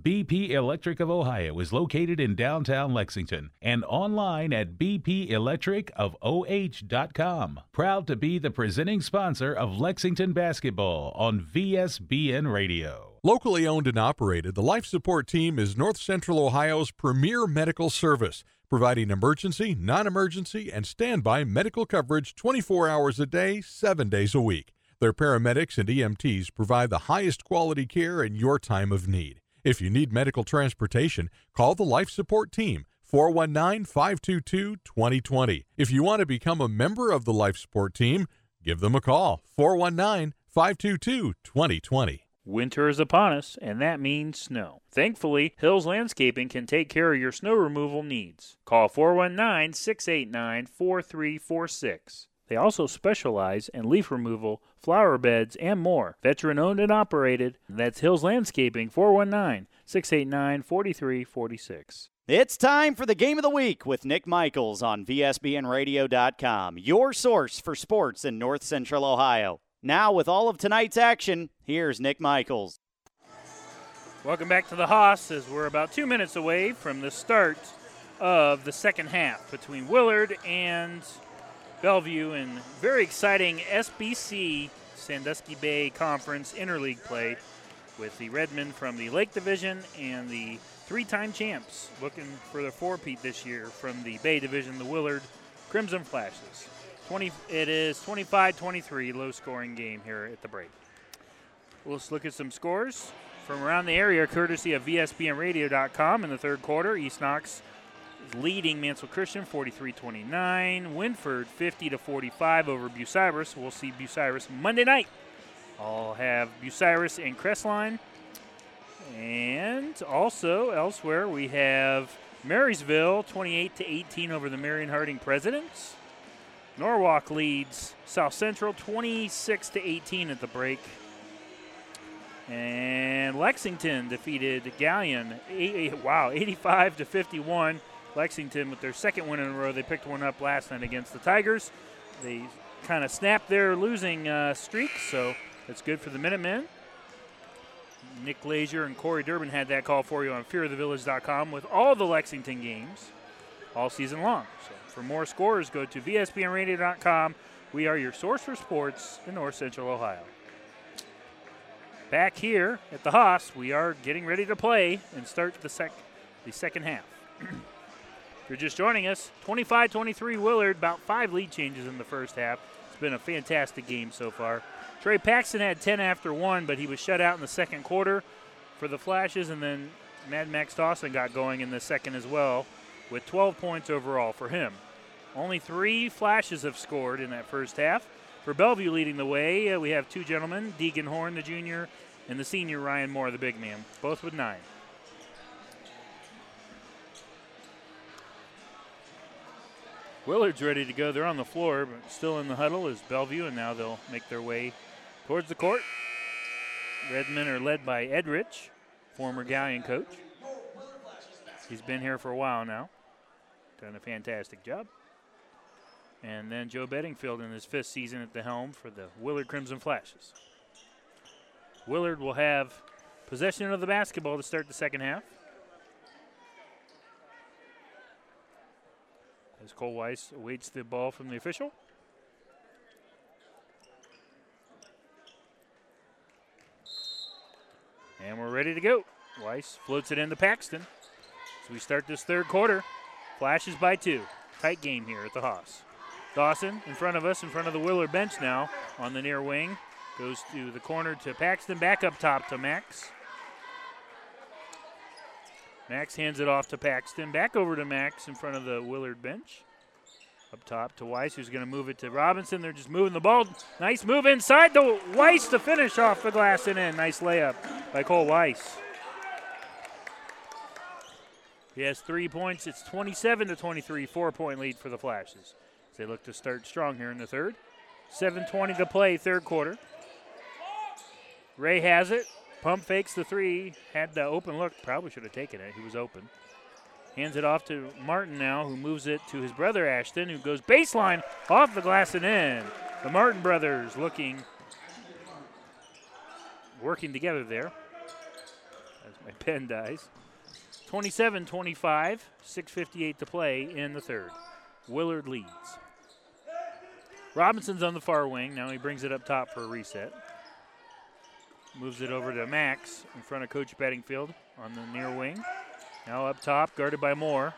B P Electric of Ohio is located in downtown Lexington and online at b p electric of o h dot com. Proud to be the presenting sponsor of Lexington Basketball on V S B N Radio. Locally owned and operated, the Life Support Team is North Central Ohio's premier medical service, providing emergency, non-emergency, and standby medical coverage twenty-four hours a day, seven days a week. Their paramedics and E M Ts provide the highest quality care in your time of need. If you need medical transportation, call the Life Support Team, four one nine, five two two, two oh two oh. If you want to become a member of the Life Support Team, give them a call, four one nine, five two two, two oh two oh. Winter is upon us, and that means snow. Thankfully, Hills Landscaping can take care of your snow removal needs. Call four one nine, six eight nine, four three four six. They also specialize in leaf removal, flower beds, and more. Veteran-owned and operated. That's Hills Landscaping, four one nine, six eight nine, four three four six. It's time for the Game of the Week with Nick Michaels on V S B N radio dot com, your source for sports in North Central Ohio. Now, with all of tonight's action, here's Nick Michaels. Welcome back to the Haas as we're about two minutes away from the start of the second half between Willard and Bellevue, and very exciting S B C Sandusky Bay Conference interleague play with the Redmen from the Lake division and the three-time champs looking for their four-peat this year from the Bay division, the Willard Crimson Flashes. twenty It is twenty-five twenty-three, low-scoring game here at the break. Let's look at some scores from around the area, courtesy of V S B N radio dot com. In the third quarter, East Knox leading Mansell Christian forty-three twenty-nine. Winford fifty to forty-five over Bucyrus. We'll see Bucyrus Monday night. I'll have Bucyrus and Crestline. And also elsewhere we have Marysville twenty-eight to eighteen over the Marion Harding Presidents. Norwalk leads South Central twenty-six to eighteen at the break. And Lexington defeated Gallion, eight, wow, eighty-five to fifty-one Lexington with their second win in a row. They picked one up last night against the Tigers. They kind of snapped their losing uh, streak, so it's good for the Minutemen. Nick Glazier and Corey Durbin had that call for you on fear of the village dot com with all the Lexington games all season long. So for more scores, go to V S B N radio dot com. We are your source for sports in North Central Ohio. Back here at the Haas, we are getting ready to play and start the, sec- the second half. If you're just joining us, twenty-five twenty-three Willard, about five lead changes in the first half. It's been a fantastic game so far. Trey Paxton had ten after one, but he was shut out in the second quarter for the Flashes, and then Mad Max Dawson got going in the second as well with twelve points overall for him. Only three Flashes have scored in that first half. For Bellevue leading the way, uh, we have two gentlemen, Deegan Horn, the junior, and the senior, Ryan Moore, the big man, both with nine. Willard's ready to go. They're on the floor, but still in the huddle is Bellevue, and now they'll make their way towards the court. Redmen are led by Ed Rich, former Galleon coach. He's been here for a while now. Done a fantastic job. And then Joe Bedingfield in his fifth season at the helm for the Willard Crimson Flashes. Willard will have possession of the basketball to start the second half. As Cole Weiss awaits the ball from the official. And we're ready to go. Weiss floats it into Paxton. As we start this third quarter, Flashes by two. Tight game here at the Haas. Dawson in front of us, in front of the Willard bench now on the near wing. Goes to the corner to Paxton, back up top to Max. Max hands it off to Paxton. Back over to Max in front of the Willard bench. Up top to Weiss, who's going to move it to Robinson. They're just moving the ball. Nice move inside to Weiss to finish off the glass and in. Nice layup by Cole Weiss. He has three points. It's twenty-seven to twenty-three, four-point lead for the Flashes. They look to start strong here in the third. seven twenty to play, third quarter. Ray has it. Pump fakes the three, had the open look, probably should have taken it, he was open. Hands it off to Martin now, who moves it to his brother Ashton, who goes baseline off the glass and in. The Martin brothers looking, working together there, as my pen dies. twenty-seven twenty-five, six fifty-eight to play in the third. Willard leads. Robinson's on the far wing, now he brings it up top for a reset. Moves it over to Max in front of Coach Bedingfield on the near wing. Now up top, guarded by Moore.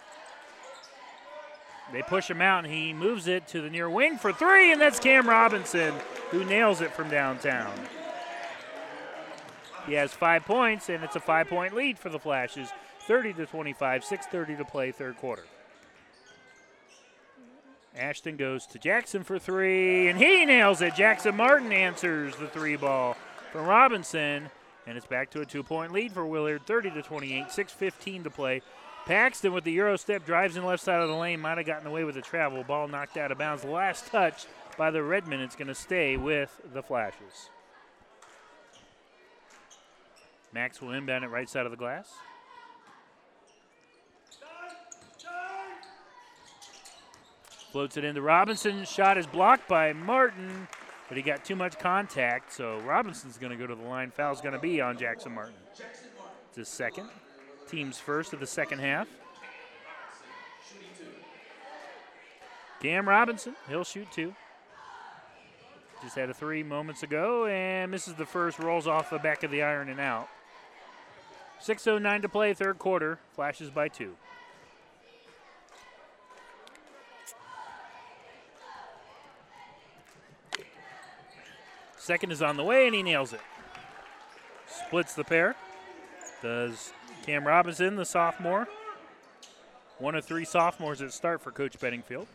They push him out, and he moves it to the near wing for three, and that's Cam Robinson, who nails it from downtown. He has five points, and it's a five-point lead for the Flashes, thirty to twenty-five, six thirty to play, third quarter. Ashton goes to Jackson for three, and he nails it. Jackson Martin answers the three ball from Robinson, and it's back to a two-point lead for Willard, thirty to twenty-eight, six fifteen to play. Paxton with the Euro step, drives in left side of the lane, might have gotten away with the travel. Ball knocked out of bounds. Last touch by the Redmen. It's going to stay with the Flashes. Max will inbound it right side of the glass. Floats it into Robinson. Shot is blocked by Martin, but he got too much contact, so Robinson's going to go to the line. Foul's going to be on Jackson Martin. It's his second. Team's first of the second half. Cam Robinson, he'll shoot two. Just had a three moments ago, and misses the first. Rolls off the back of the iron and out. six oh nine to play, third quarter. Flashes by two. Second is on the way, and he nails it. Splits the pair. Does Cam Robinson, the sophomore. One of three sophomores at start for Coach Bedingfield.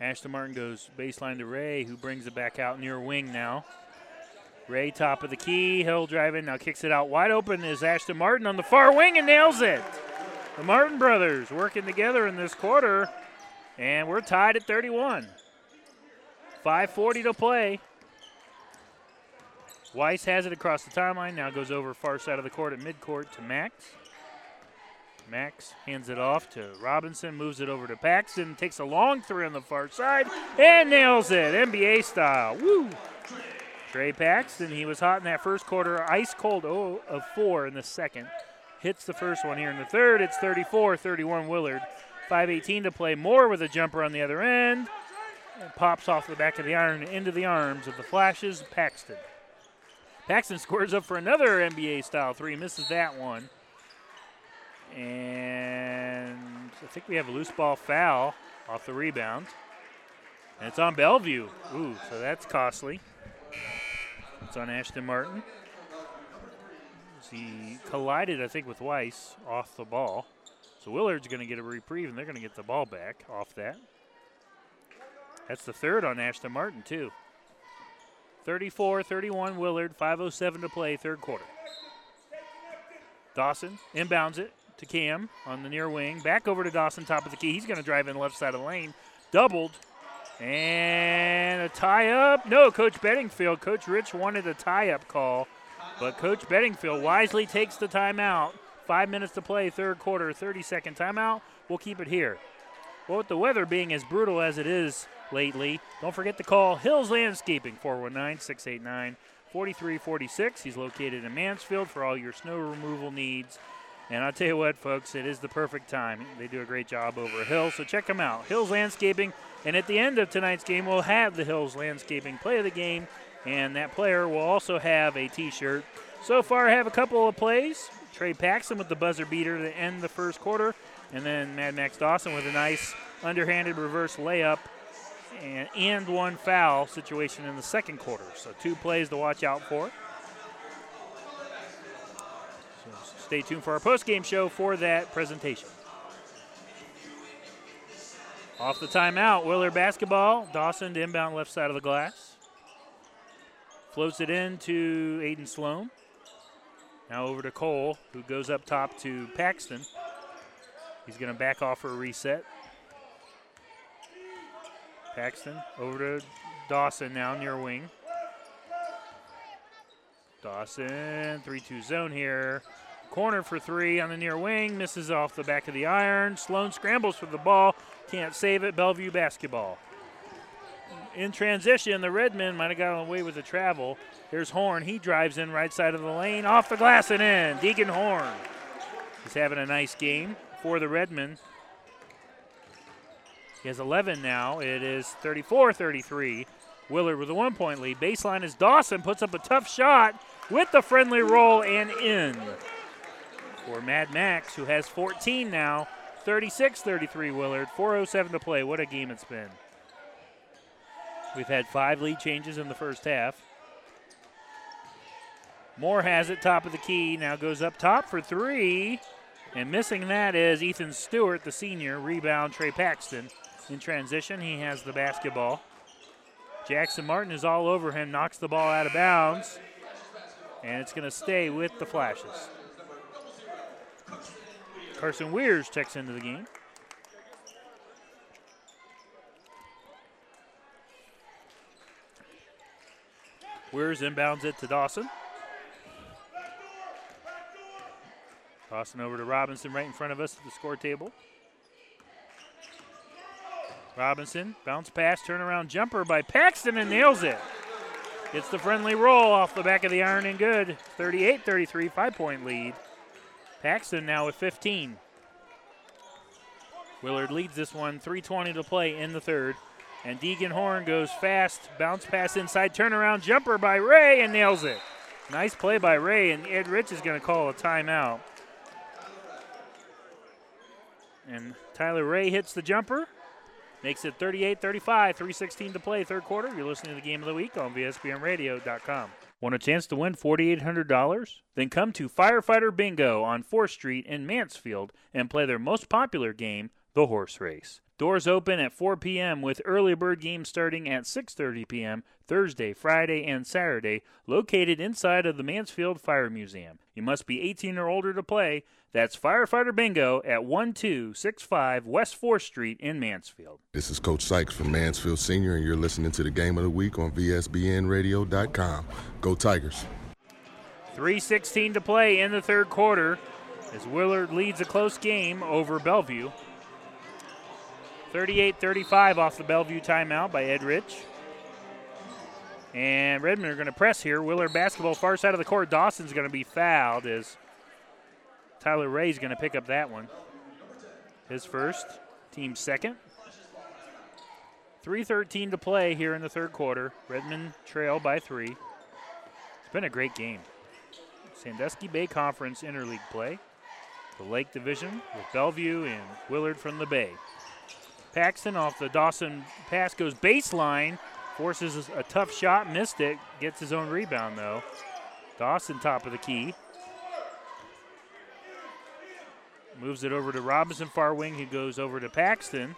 Ashton Martin goes baseline to Ray, who brings it back out near wing now. Ray, top of the key. Hill driving, now kicks it out wide open. Is Ashton Martin on the far wing and nails it. The Martin brothers working together in this quarter, and we're tied at thirty-one. five forty to play. Weiss has it across the timeline, now goes over far side of the court at midcourt to Max. Max hands it off to Robinson, moves it over to Paxton, takes a long three on the far side, and nails it, N B A style. Woo! Trey Paxton, he was hot in that first quarter, ice cold oh of four in the second. Hits the first one here in the third. It's thirty-four thirty-one Willard. five eighteen to play. Moore with a jumper on the other end. And pops off the back of the iron into the arms of the Flashes. Paxton. Paxton squares up for another N B A-style three. Misses that one. And I think we have a loose ball foul off the rebound. And it's on Bellevue. Ooh, so that's costly. It's on Ashton Martin. He collided, I think, with Weiss off the ball. So Willard's going to get a reprieve, and they're going to get the ball back off that. That's the third on Ashton Martin, too. thirty-four thirty-one Willard, five oh seven to play, third quarter. Dawson inbounds it to Cam on the near wing. Back over to Dawson, top of the key. He's going to drive in left side of the lane. Doubled. And a tie-up. No, Coach Bedingfield. Coach Rich wanted a tie-up call. But Coach Bedingfield wisely takes the timeout. Five minutes to play, third quarter, thirty-second timeout. We'll keep it here. Well, with the weather being as brutal as it is lately, don't forget to call Hills Landscaping, four one nine, six eight nine, four three four six. He's located in Mansfield for all your snow removal needs. And I'll tell you what, folks, it is the perfect time. They do a great job over at Hills, so check them out. Hills Landscaping, and at the end of tonight's game, we'll have the Hills Landscaping play of the game. And that player will also have a T-shirt. So far, I have a couple of plays. Trey Paxton with the buzzer beater to end the first quarter. And then Mad Max Dawson with a nice underhanded reverse layup and, and one foul situation in the second quarter. So two plays to watch out for. So stay tuned for our post-game show for that presentation. Off the timeout, Willard basketball. Dawson to inbound left side of the glass. Floats it in to Aiden Sloan. Now over to Cole, who goes up top to Paxton. He's going to back off for a reset. Paxton over to Dawson now near wing. Dawson, three two zone here. Corner for three on the near wing. Misses off the back of the iron. Sloan scrambles for the ball. Can't save it. Bellevue basketball. In transition, the Redmen might have gotten away with the travel. Here's Horn. He drives in right side of the lane, off the glass and in. Deegan Horn. He's having a nice game for the Redmen. He has eleven now. It is thirty-four thirty-three. Willard with a one-point lead. Baseline is Dawson. Puts up a tough shot with the friendly roll and in. For Mad Max, who has fourteen now. thirty-six thirty-three Willard. four oh seven to play. What a game it's been. We've had five lead changes in the first half. Moore has it, top of the key, now goes up top for three. And missing that is Ethan Stewart, the senior. Rebound, Trey Paxton. In transition, he has the basketball. Jackson Martin is all over him, knocks the ball out of bounds. And it's going to stay with the Flashes. Carson Weirs checks into the game. Weirs inbounds it to Dawson. Dawson over to Robinson right in front of us at the score table. Robinson, bounce pass, turnaround jumper by Paxton and nails it. Gets the friendly roll off the back of the iron and good. thirty-eight thirty-three, five-point lead. Paxton now with fifteen. Willard leads this one, three twenty to play in the third. And Deegan Horn goes fast, bounce pass inside, turnaround jumper by Ray and nails it. Nice play by Ray, and Ed Rich is going to call a timeout. And Tyler Ray hits the jumper, makes it thirty-eight thirty-five, three sixteen to play, third quarter. You're listening to the Game of the Week on V S B N radio dot com. Want a chance to win four thousand eight hundred dollars? Then come to Firefighter Bingo on fourth Street in Mansfield and play their most popular game, the horse race. Doors open at four p.m. with early bird games starting at six thirty p.m. Thursday, Friday, and Saturday, located inside of the Mansfield Fire Museum. You must be eighteen or older to play. That's Firefighter Bingo at twelve sixty-five West fourth Street in Mansfield. This is Coach Sykes from Mansfield Senior, and you're listening to the Game of the Week on V S B N radio dot com. Go Tigers. three sixteen to play in the third quarter. as Willard leads a close game over Bellevue. thirty-eight thirty-five off the Bellevue timeout by Ed Rich. And Redmond are going to press here. Willard basketball far side of the court. Dawson's going to be fouled as Tyler Ray's going to pick up that one. His first, team's second. three thirteen to play here in the third quarter. Redmond trail by three. It's been a great game. Sandusky Bay Conference interleague play. The Lake division with Bellevue and Willard from the Bay. Paxton off the Dawson pass goes baseline. Forces a tough shot, missed it. Gets his own rebound, though. Dawson top of the key. Moves it over to Robinson, far wing. He goes over to Paxton.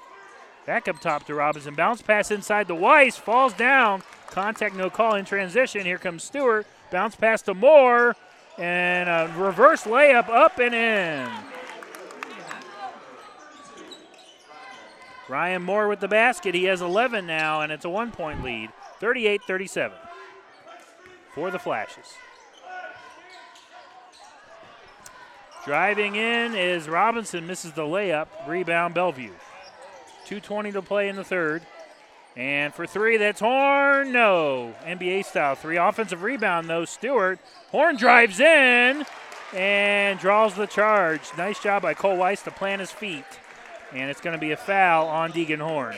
Back up top to Robinson. Bounce pass inside to Weiss. Falls down. Contact, no call in transition. Here comes Stewart. Bounce pass to Moore. And a reverse layup up and in. Ryan Moore with the basket. He has eleven now, and it's a one-point lead. thirty-eight thirty-seven for the Flashes. Driving in is Robinson. Misses the layup. Rebound, Bellevue. two twenty to play in the third. And for three, that's Horn. No. N B A-style three. Offensive rebound, though, Stewart. Horn drives in and draws the charge. Nice job by Cole Weiss to plant his feet. And it's going to be a foul on Deegan Horn.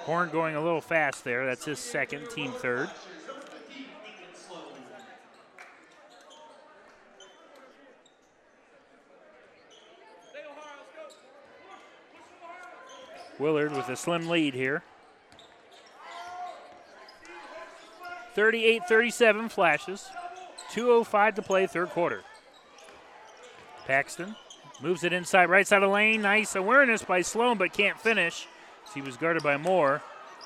Horn going a little fast there. That's his second, team third. Willard with a slim lead here. thirty-eight thirty-seven Flashes. two oh five to play, third quarter. Paxton. Moves it inside, right side of the lane. Nice awareness by Sloan, but can't finish. He was guarded by Moore.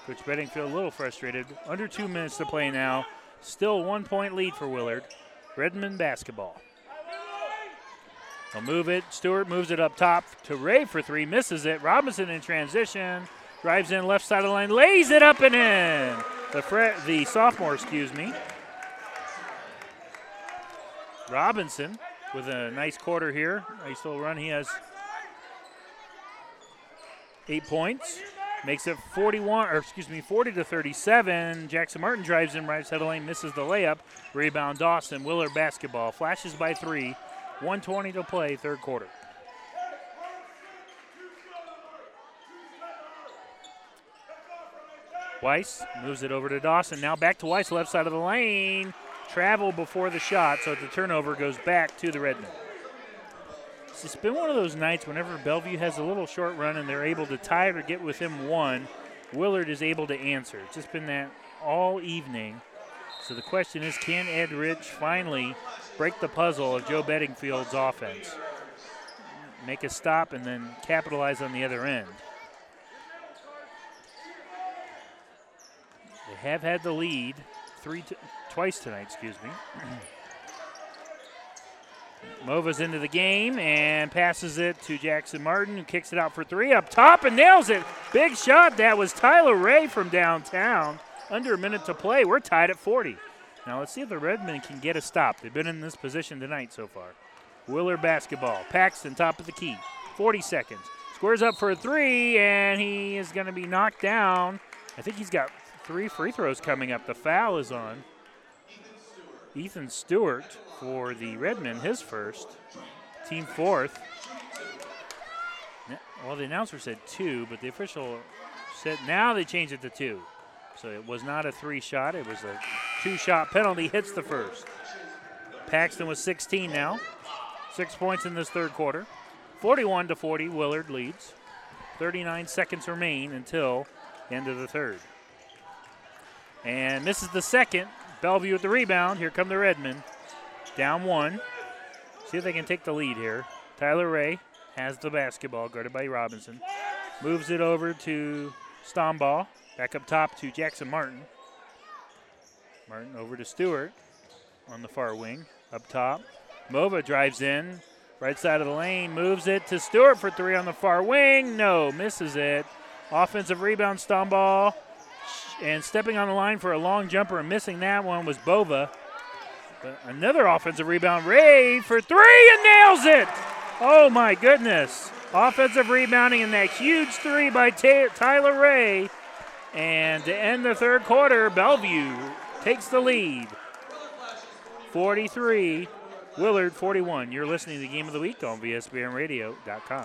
Coach Bedingfield a little frustrated. Under two minutes to play now. Still one-point lead for Willard. Redmond basketball. They'll move it. Stewart moves it up top to Ray for three. Misses it. Robinson in transition. Drives in left side of the lane. Lays it up and in. The, fre- the sophomore, excuse me. Robinson. With a nice quarter here. Nice little run. He has eight points. Makes it forty-one, or excuse me, forty to thirty-seven. Jackson Martin drives in right side of the lane, misses the layup. Rebound Dawson. Willard basketball. Flashes by three. one twenty to play, third quarter. Weiss moves it over to Dawson. Now back to Weiss, left side of the lane. Travel before the shot, so the turnover goes back to the Redmen. It's been one of those nights whenever Bellevue has a little short run and they're able to tie it or get within one, Willard is able to answer. It's just been that all evening. So the question is, can Ed Rich finally break the puzzle of Joe Bedingfield's offense? Make a stop and then capitalize on the other end. They have had the lead three to... twice tonight, excuse me. Mova's into the game and passes it to Jackson Martin, who kicks it out for three up top and nails it. Big shot. That was Tyler Ray from downtown. Under a minute to play. We're tied at forty. Now let's see if the Redmen can get a stop. They've been in this position tonight so far. Willard basketball. Paxton, top of the key. forty seconds. Squares up for a three, and he is going to be knocked down. I think he's got three free throws coming up. The foul is on Ethan Stewart for the Redmen, his first, team fourth. Well, the announcer said two, but the official said now they changed it to two. So it was not a three shot, it was a two shot penalty, hits the first. Paxton with sixteen now, six points in this third quarter. forty-one to forty, Willard leads. thirty-nine seconds remain until the end of the third. And misses the second. Bellevue with the rebound. Here come the Redmen. Down one. See if they can take the lead here. Tyler Ray has the basketball, guarded by Robinson. Moves it over to Stombaugh. Back up top to Jackson Martin. Martin over to Stewart on the far wing. Up top. Mova drives in. Right side of the lane. Moves it to Stewart for three on the far wing. No, misses it. Offensive rebound, Stombaugh. And stepping on the line for a long jumper and missing that one was Bova. But another offensive rebound. Ray for three and nails it. Oh, my goodness. Offensive rebounding and that huge three by Ta- Tyler Ray. And to end the third quarter, Bellevue takes the lead. forty-three, Willard forty-one. You're listening to the Game of the Week on V S B N radio dot com.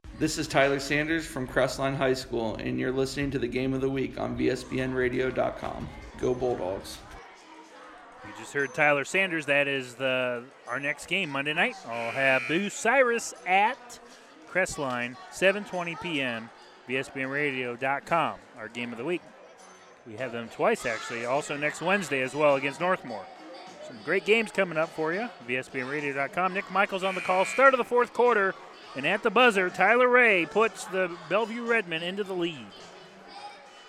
This is Tyler Sanders from Crestline High School, and you're listening to the Game of the Week on V S B N radio dot com. Go Bulldogs. You just heard Tyler Sanders. That is the our next game Monday night. I'll have Boo Cyrus at Crestline, seven twenty p.m., V S B N radio dot com, our Game of the Week. We have them twice, actually, also next Wednesday as well against Northmor. Some great games coming up for you, V S B N radio dot com. Nick Michaels on the call, start of the fourth quarter. And at the buzzer, Tyler Ray puts the Bellevue Redmen into the lead.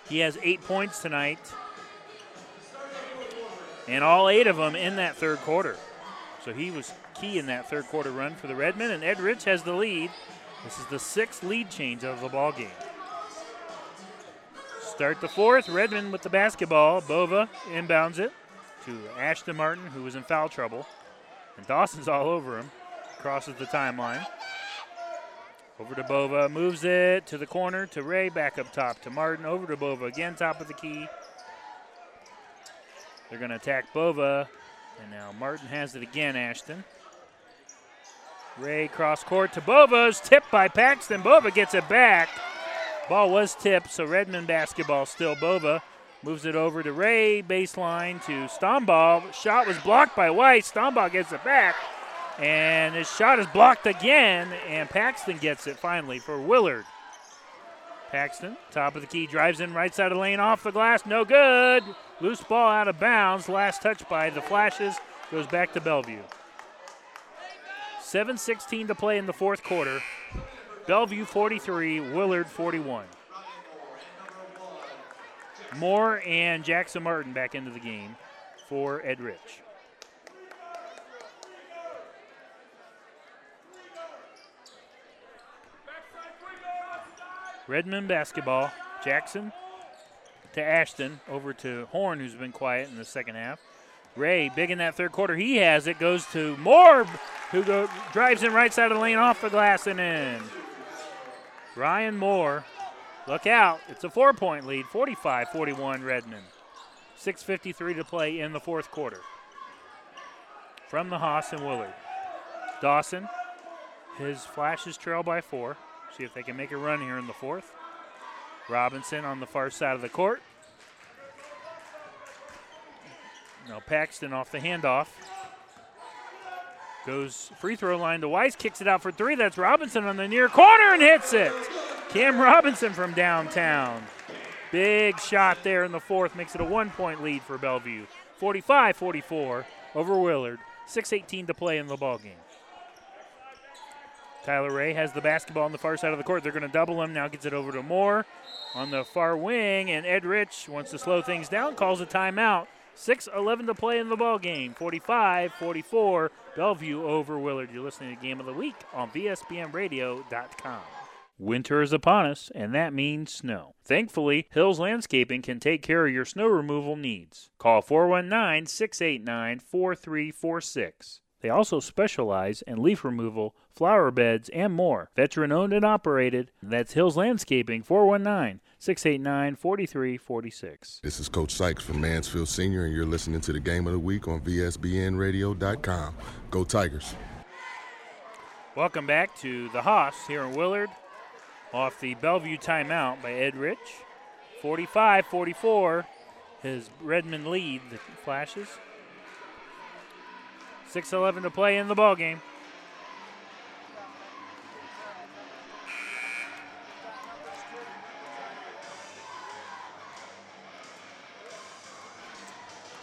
He has eight points tonight. And all eight of them in that third quarter. So he was key in that third quarter run for the Redmen. And Ed Rich has the lead. This is the sixth lead change of the ball game. Start the fourth. Redmen with the basketball. Bova inbounds it to Ashton Martin, who was in foul trouble. And Dawson's all over him. Crosses the timeline. Over to Bova, moves it to the corner, to Ray, back up top to Martin, over to Bova again, top of the key. They're going to attack Bova, and now Martin has it again, Ashton. Ray cross court to Bova's, tipped by Paxton. Bova gets it back. Ball was tipped, so Redmond basketball still. Bova moves it over to Ray, baseline to Stombaugh. Shot was blocked by Weiss. Stombaugh gets it back. And his shot is blocked again, and Paxton gets it finally for Willard. Paxton, top of the key, drives in right side of the lane, off the glass, no good. Loose ball out of bounds, last touch by the Flashes, goes back to Bellevue. seven sixteen to play in the fourth quarter. Bellevue forty-three, Willard forty-one. Moore and Jackson Martin back into the game for Ed Rich. Redmond basketball, Jackson to Ashton, over to Horn, who's been quiet in the second half. Ray, big in that third quarter, he has it, goes to Moore, who go, drives in right side of the lane, off the glass and in. Ryan Moore, look out, it's a four-point lead, forty-five forty-one Redmond. six fifty-three to play in the fourth quarter. From the Haas and Willard. Dawson, his Flashes trail by four. See if they can make a run here in the fourth. Robinson on the far side of the court. Now Paxton off the handoff. Goes free throw line to Weiss, kicks it out for three. That's Robinson on the near corner and hits it. Cam Robinson from downtown. Big shot there in the fourth, makes it a one-point lead for Bellevue. forty-five forty-four over Willard. six eighteen to play in the ballgame. Tyler Ray has the basketball on the far side of the court. They're going to double him. Now gets it over to Moore on the far wing. And Ed Rich wants to slow things down, calls a timeout. six eleven to play in the ballgame. forty-five forty-four, Bellevue over Willard. You're listening to Game of the Week on V S B M radio dot com. Winter is upon us, and that means snow. Thankfully, Hills Landscaping can take care of your snow removal needs. Call four one nine, six eight nine, four three four six. They also specialize in leaf removal, flower beds, and more. Veteran-owned and operated. That's Hills Landscaping, four one nine, six eight nine, four three four six. This is Coach Sykes from Mansfield Senior, and you're listening to the Game of the Week on V S B N radio dot com. Go Tigers. Welcome back to the Haas here in Willard. Off the Bellevue timeout by Ed Rich. forty-five forty-four, his Redmond lead, the Flashes. six eleven to play in the ballgame.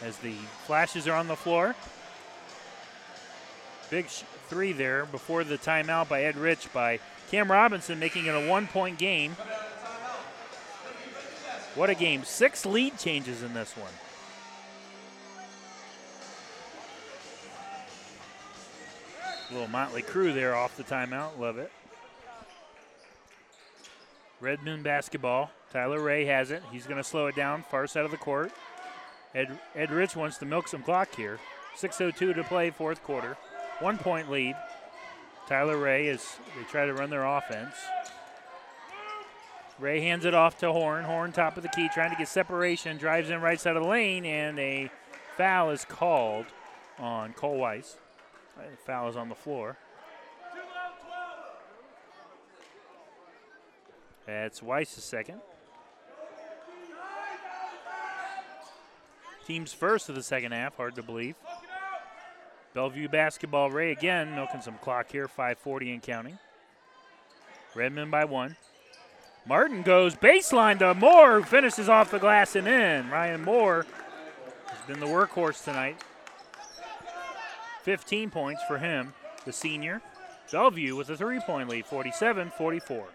As the Flashes are on the floor, Big three there before the timeout by Ed Rich by Cam Robinson, making it a one-point game. What a game. Six lead changes in this one. Little motley crew there off the timeout. Love it. Red Moon basketball. Tyler Ray has it. He's going to slow it down, far side of the court. Ed, Ed Rich wants to milk some clock here. six oh two to play, fourth quarter. One-point lead. Tyler Ray, as they try to run their offense. Ray hands it off to Horn. Horn, top of the key, trying to get separation. Drives in right side of the lane, and a foul is called on Cole Weiss. The foul is on the floor. That's Weiss's second. Team's first of the second half, hard to believe. Bellevue basketball, Ray again, milking some clock here, five forty and counting. Redmond by one. Martin goes baseline to Moore, who finishes off the glass and in. Ryan Moore has been the workhorse tonight. fifteen points for him, the senior. Bellevue with a three-point lead, forty-seven forty-four.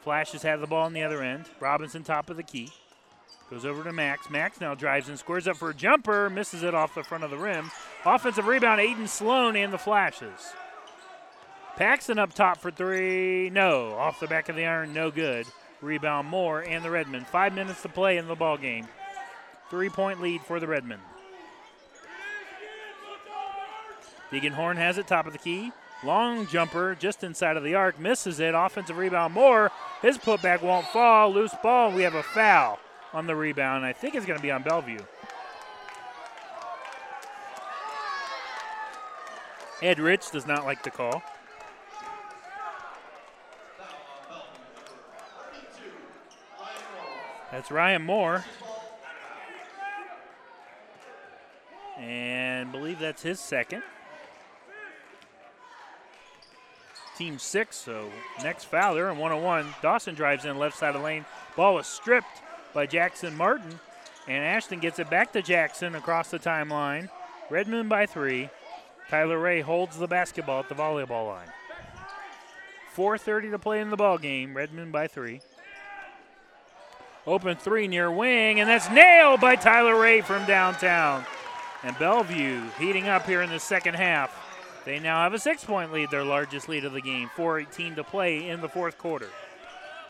Flashes have the ball on the other end. Robinson, top of the key. Goes over to Max. Max now drives and squares up for a jumper. Misses it off the front of the rim. Offensive rebound, Aiden Sloan and the Flashes. Paxton up top for three. No. Off the back of the iron, no good. Rebound Moore and the Redmen. Five minutes to play in the ball game. Three-point lead for the Redmen. Deegan Horn has it, top of the key. Long jumper just inside of the arc. Misses it. Offensive rebound Moore. His putback won't fall. Loose ball. We have a foul on the rebound. I think it's going to be on Bellevue. Ed Rich does not like the call. That's Ryan Moore. And I believe that's his second. Team six, so next foul there in one-on-one. Dawson drives in left side of the lane. Ball was stripped by Jackson Martin, and Ashton gets it back to Jackson across the timeline. Redmond by three. Tyler Ray holds the basketball at the volleyball line. four thirty to play in the ball game. Redmond by three. Open three near wing, and that's nailed by Tyler Ray from downtown. And Bellevue heating up here in the second half. They now have a six-point lead, their largest lead of the game. four eighteen to play in the fourth quarter.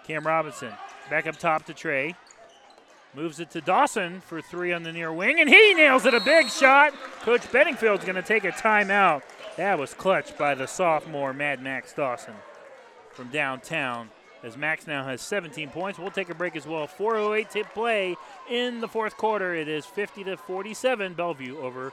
Cam Robinson back up top to Trey. Moves it to Dawson for three on the near wing, and he nails it, a big shot. Coach Bedingfield's going to take a timeout. That was clutched by the sophomore, Mad Max Dawson, from downtown, as Max now has seventeen points. We'll take a break as well. four oh eight to play in the fourth quarter. It is fifty to forty-seven, Bellevue over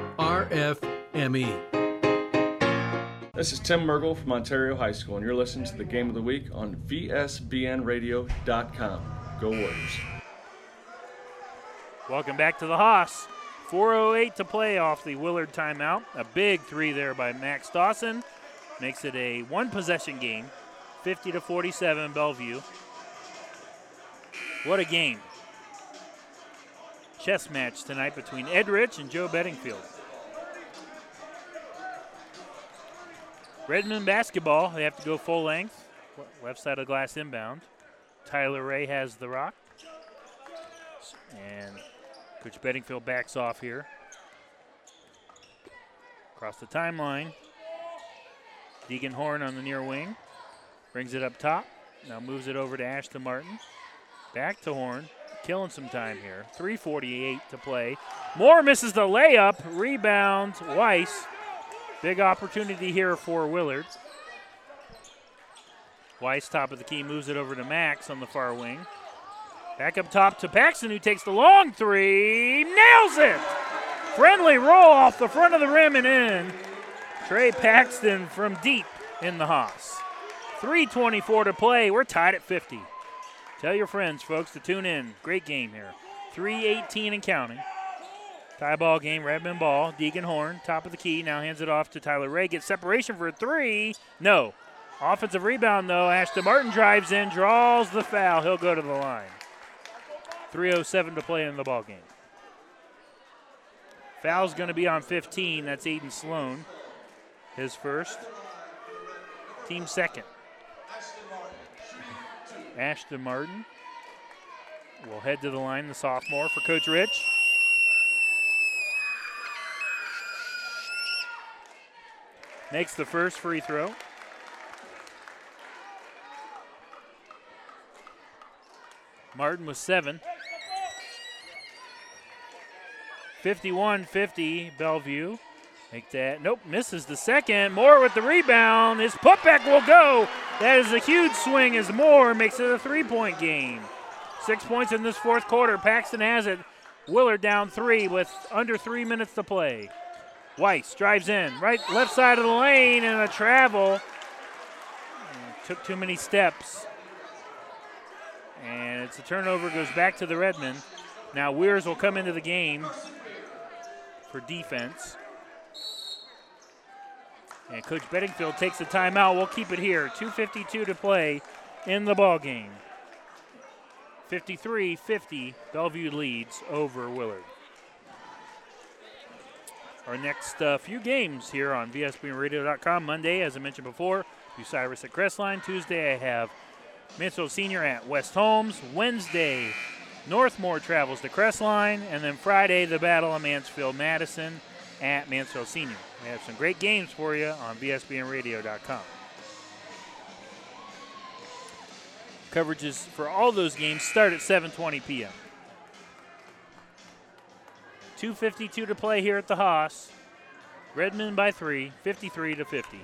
R F M E. This is Tim Mergel from Ontario High School, and you're listening to the Game of the Week on V S B N radio dot com. Go Warriors. Welcome back to the Haas. four oh eight to play off the Willard timeout. A big three there by Max Dawson. Makes it a one-possession game, fifty to forty-seven, Bellevue. What a game. Chess match tonight between Ed Rich and Joe Bedingfield. Redmond basketball, they have to go full length. Left side of the glass inbound. Tyler Ray has the rock. And Coach Bedingfield backs off here. Across the timeline. Deegan Horn on the near wing. Brings it up top. Now moves it over to Ashton Martin. Back to Horn. Killing some time here. three forty-eight to play. Moore misses the layup. Rebound, Weiss. Big opportunity here for Willard. Weiss, top of the key, moves it over to Max on the far wing. Back up top to Paxton, who takes the long three. Nails it! Friendly roll off the front of the rim and in. Trey Paxton from deep in the Haas. three twenty-four to play. We're tied at fifty. Tell your friends, folks, to tune in. Great game here. three eighteen and counting. Tie ball game, Redmond ball. Deegan Horn, top of the key, now hands it off to Tyler Ray. Gets separation for a three. No. Offensive rebound, though. Ashton Martin drives in, draws the foul. He'll go to the line. three oh seven to play in the ball game. Foul's going to be on fifteen. That's Aiden Sloan. His first. Team second. Ashton Martin will head to the line, the sophomore for Coach Rich. Makes the first free throw. Martin with seven. fifty-one fifty, Bellevue. Make that, nope, misses the second. Moore with the rebound. His putback will go. That is a huge swing as Moore makes it a three-point game. Six points in this fourth quarter. Paxton has it. Willard down three with under three minutes to play. Weiss drives in, right left side of the lane, and a travel. And took too many steps. And it's a turnover, goes back to the Redmen. Now Weirs will come into the game for defense. And Coach Bedingfield takes a timeout. We'll keep it here. two fifty-two to play in the ball game. fifty-three fifty, Bellevue leads over Willard. Our next uh, few games here on V S B N radio dot com. Monday, as I mentioned before, Bucyrus at Crestline. Tuesday, I have Mansfield Senior at West Holmes. Wednesday, Northmor travels to Crestline. And then Friday, the Battle of Mansfield-Madison at Mansfield Senior. We have some great games for you on V S B N radio dot com. Coverages for all those games start at seven twenty p m two fifty-two to play here at the Haas. Redmond by three, fifty-three to fifty.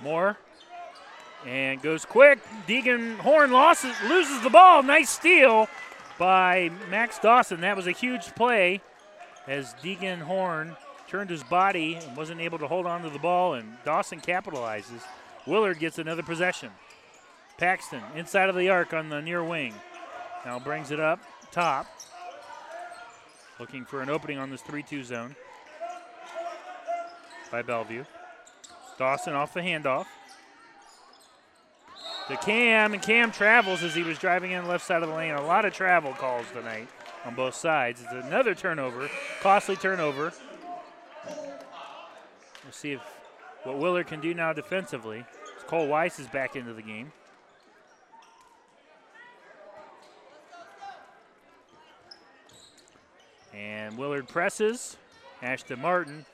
Moore, and goes quick. Deegan Horn loses, loses the ball. Nice steal by Max Dawson. That was a huge play as Deegan Horn turned his body and wasn't able to hold on to the ball, and Dawson capitalizes. Willard gets another possession. Paxton inside of the arc on the near wing. Now brings it up top. Looking for an opening on this three two zone by Bellevue. Dawson off the handoff. To Cam, and Cam travels as he was driving in the left side of the lane. A lot of travel calls tonight on both sides. It's another turnover, costly turnover. We'll see if what Willard can do now defensively. Cole Weiss is back into the game. And Willard presses. Ashton Martin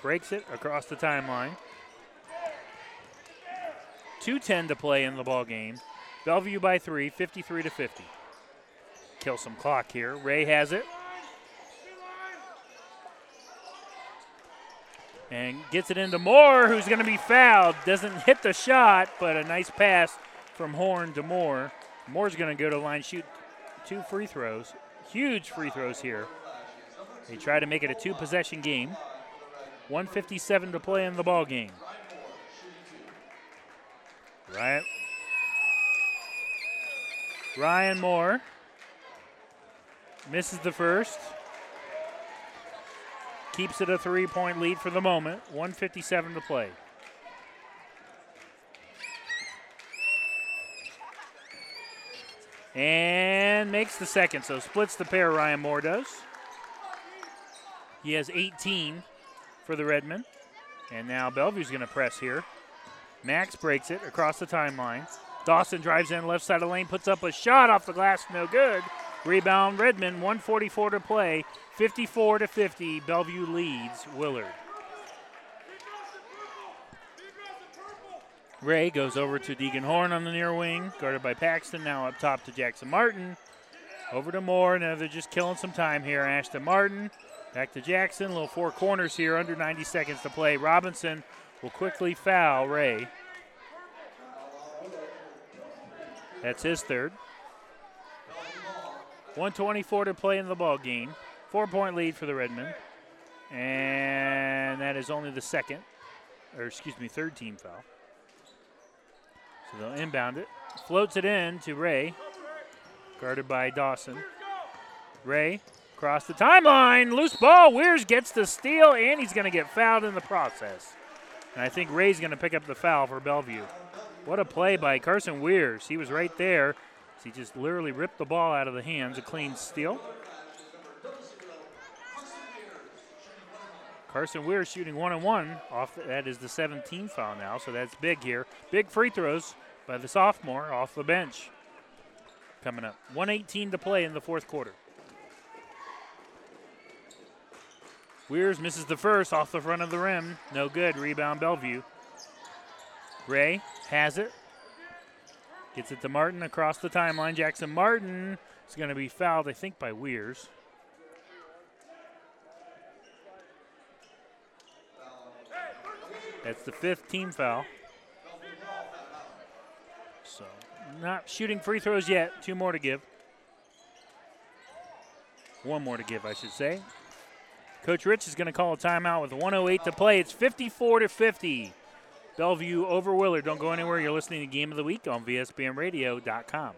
breaks it across the timeline. two ten to play in the ball game. Bellevue by three, fifty-three to fifty. Kill some clock here. Ray has it. And gets it into Moore, who's going to be fouled. Doesn't hit the shot, but a nice pass from Horn to Moore. Moore's going to go to line, shoot two free throws. Huge free throws here. They try to make it a two-possession game. one fifty-seven to play in the ball game. Right. Ryan Moore misses the first. Keeps it a three-point lead for the moment. one fifty-seven to play. And makes the second, so splits the pair, Ryan Moore does. He has eighteen for the Redmen. And now Bellevue's going to press here. Max breaks it across the timeline. Dawson drives in left side of the lane, puts up a shot off the glass, no good. Rebound, Redmond, one forty-four to play, fifty-four to fifty. Bellevue leads Willard. Ray goes over to Deegan Horn on the near wing, guarded by Paxton, now up top to Jackson Martin. Over to Moore, now they're just killing some time here. Ashton Martin, back to Jackson, little four corners here, under ninety seconds to play. Robinson will quickly foul Ray. That's his third. one twenty-four to play in the ball game. Four-point lead for the Redmen. And that is only the second, or excuse me, third team foul. So they'll inbound it. Floats it in to Ray. Guarded by Dawson. Ray across the timeline. Loose ball. Weirs gets the steal, and he's going to get fouled in the process. And I think Ray's going to pick up the foul for Bellevue. What a play by Carson Weirs. He was right there. He just literally ripped the ball out of the hands. A clean steal. Carson Weirs shooting one and one. Off the, that is the seventeenth foul now, so that's big here. Big free throws by the sophomore off the bench. Coming up. one eighteen to play in the fourth quarter. Weirs misses the first off the front of the rim. No good. Rebound Bellevue. Ray has it. Gets it to Martin across the timeline. Jackson Martin is going to be fouled, I think, by Weirs. That's the fifth team foul. So not shooting free throws yet. Two more to give. One more to give, I should say. Coach Rich is going to call a timeout with one oh eight to play. It's fifty-four to fifty. Bellevue over Willard. Don't go anywhere. You're listening to Game of the Week on V S B N radio dot com.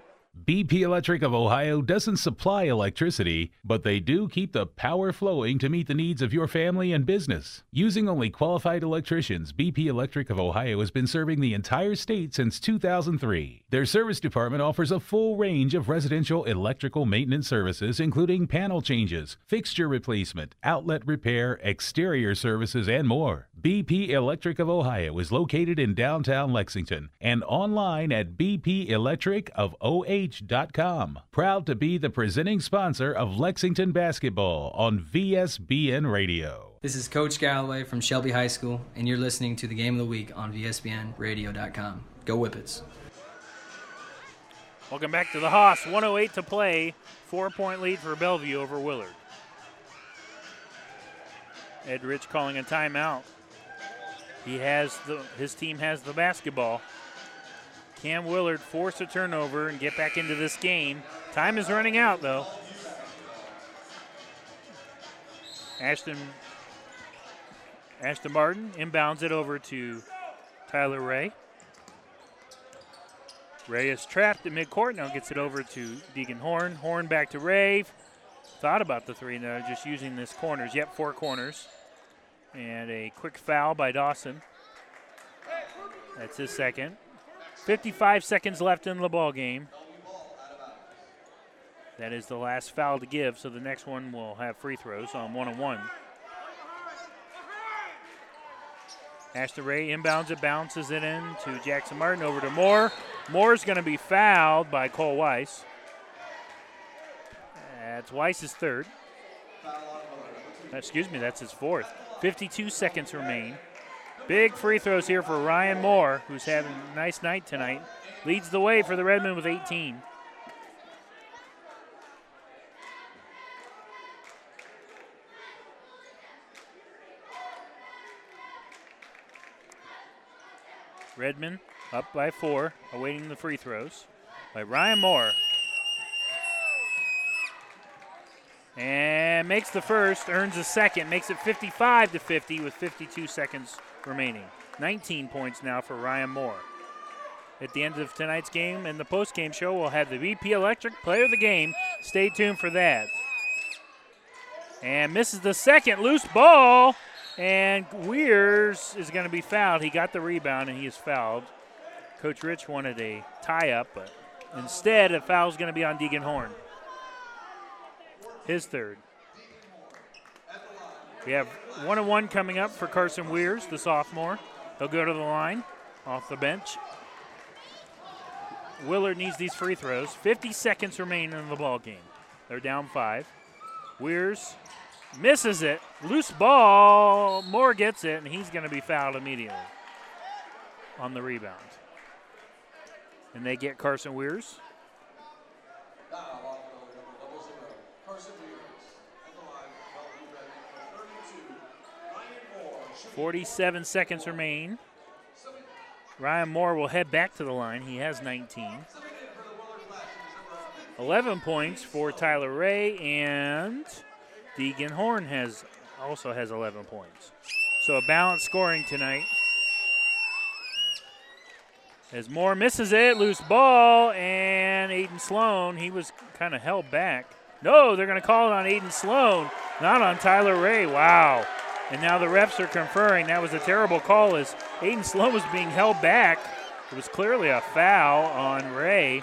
B P Electric of Ohio doesn't supply electricity, but they do keep the power flowing to meet the needs of your family and business. Using only qualified electricians, B P Electric of Ohio has been serving the entire state since two thousand three. Their service department offers a full range of residential electrical maintenance services, including panel changes, fixture replacement, outlet repair, exterior services, and more. B P Electric of Ohio is located in downtown Lexington and online at b p electric of o h dot com. Proud to be the presenting sponsor of Lexington basketball on V S B N Radio. This is Coach Galloway from Shelby High School, and you're listening to the Game of the Week on V S B N radio dot com. Go Whippets. Welcome back to the Hoss. one oh eight to play. Four-point lead for Bellevue over Willard. Ed Rich calling a timeout. He has the, his team has the basketball. Cam Willard force a turnover and get back into this game. Time is running out, though. Ashton, Ashton Martin inbounds it over to Tyler Ray. Ray is trapped at midcourt. Now gets it over to Deegan Horn. Horn back to Ray. Thought about the three, though, just using this corners. Yep, four corners. And a quick foul by Dawson. That's his second. fifty-five seconds left in the ball game. That is the last foul to give, so the next one will have free throws on one and one. Ashton Ray inbounds it, bounces it in to Jackson Martin, over to Moore. Moore's going to be fouled by Cole Weiss. That's Weiss's third. Excuse me, that's his fourth. fifty-two seconds remain. Big free throws here for Ryan Moore, who's having a nice night tonight. Leads the way for the Redmen with eighteen. Redmen up by four, awaiting the free throws by Ryan Moore. And makes the first, earns a second, makes it fifty-five to fifty with fifty-two seconds remaining. nineteen points now for Ryan Moore. At the end of tonight's game and the post-game show, we'll have the B P Electric player of the game. Stay tuned for that. And misses the second, loose ball, and Weirs is going to be fouled. He got the rebound, and he is fouled. Coach Rich wanted a tie-up, but instead a foul is going to be on Deegan Horn. His third. We have one and one coming up for Carson Weirs, the sophomore. He'll go to the line off the bench. Willard needs these free throws. fifty seconds remain in the ball game. They're down five. Weirs misses it. Loose ball. Moore gets it, and he's going to be fouled immediately on the rebound. And they get Carson Weirs. forty-seven seconds remain. Ryan Moore will head back to the line. He has nineteen. eleven points for Tyler Ray, and Deegan Horn has also has eleven points. So a balanced scoring tonight. As Moore misses it, loose ball, and Aiden Sloan, he was kind of held back. No, they're going to call it on Aiden Sloan, not on Tyler Ray. Wow. And now the refs are conferring. That was a terrible call as Aiden Sloan was being held back. It was clearly a foul on Ray.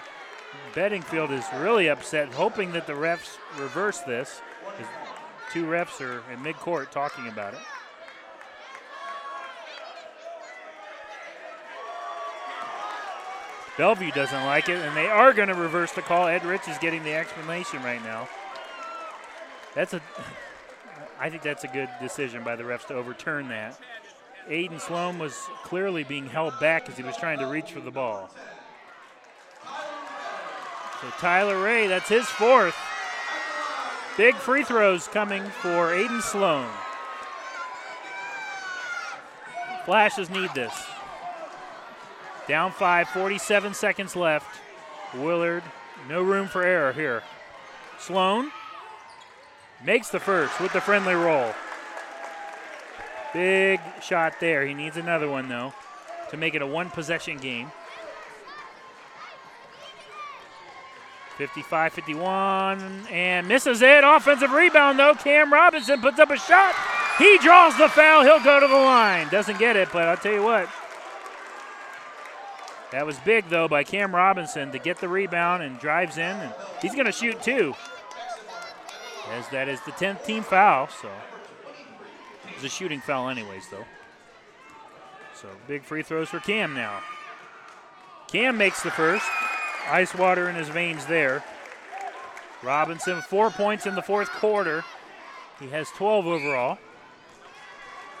Bedingfield is really upset, hoping that the refs reverse this. Two refs are in midcourt talking about it. Bellevue doesn't like it, and they are going to reverse the call. Ed Rich is getting the explanation right now. That's a, I think that's a good decision by the refs to overturn that. Aiden Sloan was clearly being held back as he was trying to reach for the ball. So Tyler Ray, that's his fourth. Big free throws coming for Aiden Sloan. Flashes need this. Down five, forty-seven seconds left. Willard, no room for error here. Sloan makes the first with the friendly roll. Big shot there. He needs another one, though, to make it a one-possession game. fifty-five fifty-one, and misses it. Offensive rebound, though. Cam Robinson puts up a shot. He draws the foul. He'll go to the line. Doesn't get it, but I'll tell you what. That was big, though, by Cam Robinson to get the rebound and drives in. And he's going to shoot two, as that is the tenth team foul. So it was a shooting foul anyways, though. So big free throws for Cam now. Cam makes the first. Ice water in his veins there. Robinson, four points in the fourth quarter. He has twelve overall.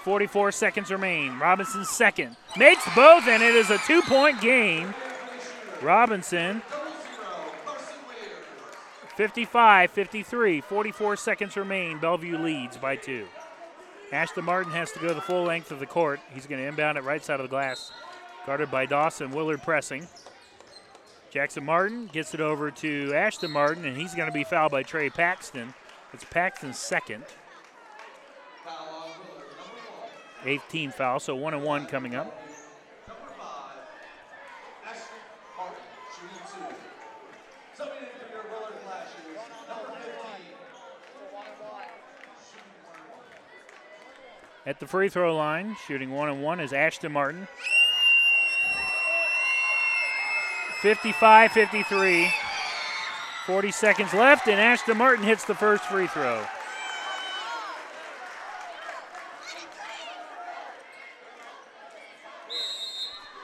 forty-four seconds remain. Robinson second. Makes both, and it is a two-point game. Robinson, fifty-five fifty-three, forty-four seconds remain. Bellevue leads by two. Ashton Martin has to go the full length of the court. He's going to inbound it right side of the glass. Guarded by Dawson. Willard pressing. Jackson Martin gets it over to Ashton Martin, and he's going to be fouled by Trey Paxton. It's Paxton's second. Eighth team foul, so one and one coming up. At the free throw line, shooting one and one is Ashton Martin. fifty-five fifty-three, forty seconds left, and Ashton Martin hits the first free throw.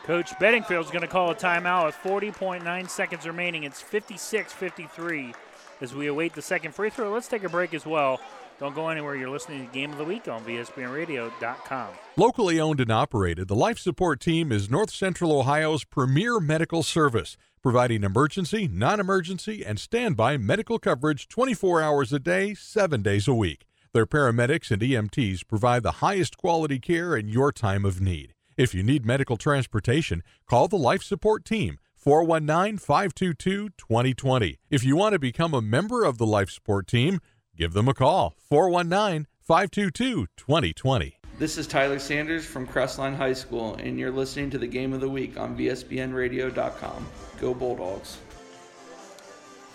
Coach Bedingfield's going to call a timeout with forty point nine seconds remaining. It's fifty-six fifty-three as we await the second free throw. Let's take a break as well. Don't go anywhere. You're listening to Game of the Week on V S B N radio dot com. Locally owned and operated, the Life Support Team is North Central Ohio's premier medical service, providing emergency, non-emergency, and standby medical coverage twenty-four hours a day, seven days a week. Their paramedics and E M Ts provide the highest quality care in your time of need. If you need medical transportation, call the Life Support Team, four one nine, five two two, two zero two zero. If you want to become a member of the Life Support Team, give them a call, four one nine, five two two, two zero two zero. This is Tyler Sanders from Crestline High School, and you're listening to the Game of the Week on V S B N radio dot com. Go Bulldogs.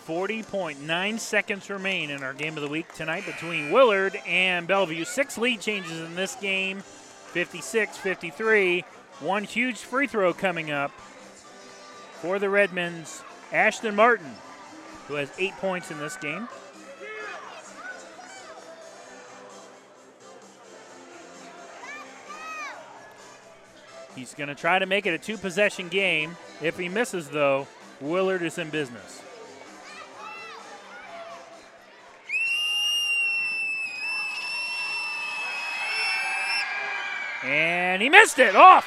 forty point nine seconds remain in our Game of the Week tonight between Willard and Bellevue. Six lead changes in this game. fifty-six fifty-three, one huge free throw coming up for the Redmen's Ashton Martin, who has eight points in this game. He's going to try to make it a two-possession game. If he misses, though, Willard is in business. And he missed it, off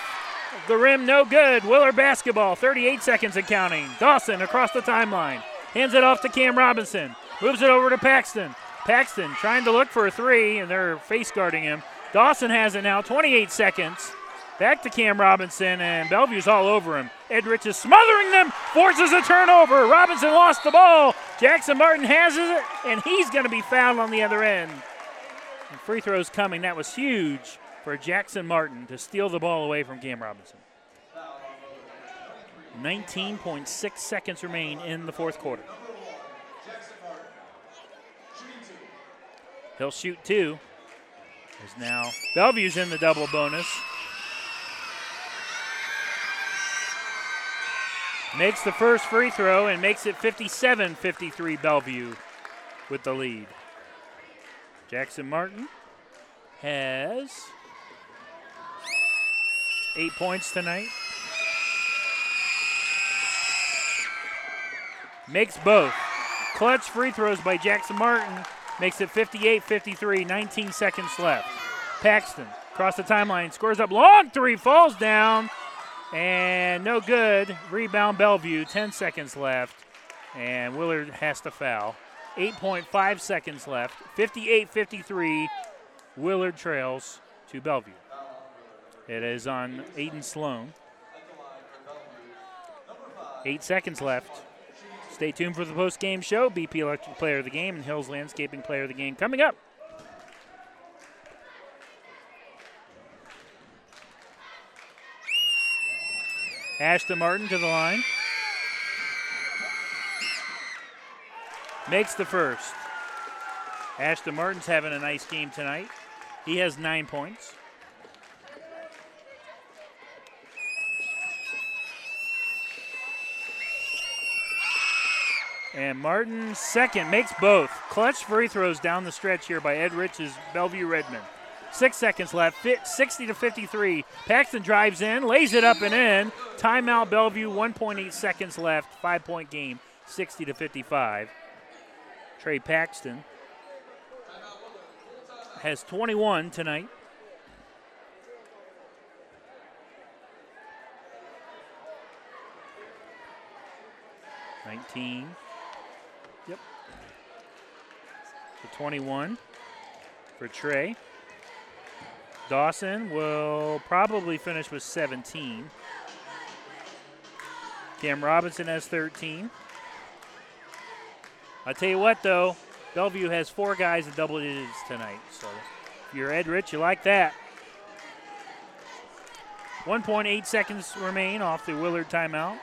the rim, no good. Willard basketball, thirty-eight seconds and counting. Dawson across the timeline, hands it off to Cam Robinson, moves it over to Paxton. Paxton trying to look for a three, and they're face guarding him. Dawson has it now, twenty-eight seconds. Back to Cam Robinson, and Bellevue's all over him. Ed Rich is smothering them, forces a turnover. Robinson lost the ball, Jackson Martin has it, and he's going to be fouled on the other end. And free throws coming. That was huge for Jackson Martin to steal the ball away from Cam Robinson. nineteen point six seconds remain in the fourth quarter. He'll shoot two. There's now Bellevue's in the double bonus. Makes the first free throw and makes it fifty-seven fifty-three Bellevue with the lead. Jackson Martin has eight points tonight. Makes both. Clutch free throws by Jackson Martin. Makes it fifty-eight fifty-three, nineteen seconds left. Paxton, across the timeline, scores up long three, falls down, and no good. Rebound Bellevue, ten seconds left, and Willard has to foul. eight point five seconds left, fifty-eight fifty-three, Willard trails to Bellevue. It is on Aiden Sloan. Eight seconds left. Stay tuned for the post-game show. B P Electric Player of the Game and Hills Landscaping Player of the Game coming up. Ashton Martin to the line. Makes the first. Ashton Martin's having a nice game tonight. He has nine points. And Martin, second, makes both. Clutch free throws down the stretch here by Ed Rich's Bellevue Redmen. Six seconds left, sixty to fifty-three. Paxton drives in, lays it up and in. Timeout Bellevue, one point eight seconds left, five-point game, sixty to fifty-five. Trey Paxton has twenty-one tonight. nineteen. Yep. The twenty-one for Trey. Dawson will probably finish with seventeen. Cam Robinson has thirteen. I'll tell you what, though, Bellevue has four guys in double digits tonight. So if you're Ed Rich, you like that. one point eight seconds remain off the Willard timeout.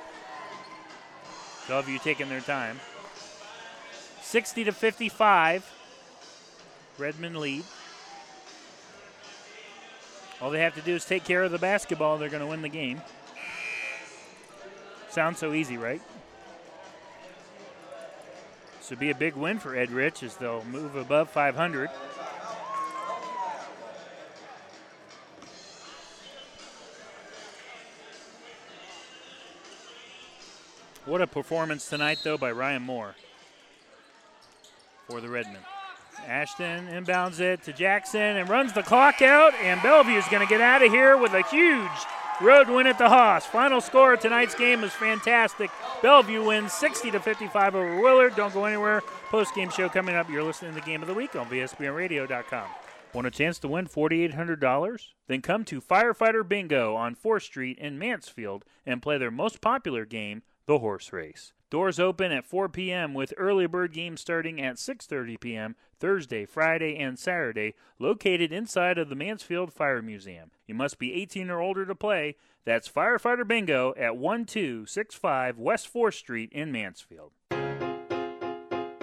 Bellevue taking their time. sixty to fifty-five, Redmond lead. All they have to do is take care of the basketball, they're going to win the game. Sounds so easy, right? This would be a big win for Ed Rich as they'll move above five hundred. What a performance tonight, though, by Ryan Moore for the Redmen. Ashton inbounds it to Jackson and runs the clock out, and Bellevue is going to get out of here with a huge road win at the Haas. Final score of tonight's game is fantastic. Bellevue wins sixty to fifty-five over Willard. Don't go anywhere. Post-game show coming up. You're listening to Game of the Week on V S B N radio dot com. Want a chance to win four thousand eight hundred dollars? Then come to Firefighter Bingo on fourth Street in Mansfield and play their most popular game, the horse race. Doors open at four p.m. with early bird games starting at six thirty p.m. Thursday, Friday, and Saturday, located inside of the Mansfield Fire Museum. You must be eighteen or older to play. That's Firefighter Bingo at twelve sixty-five West fourth Street in Mansfield.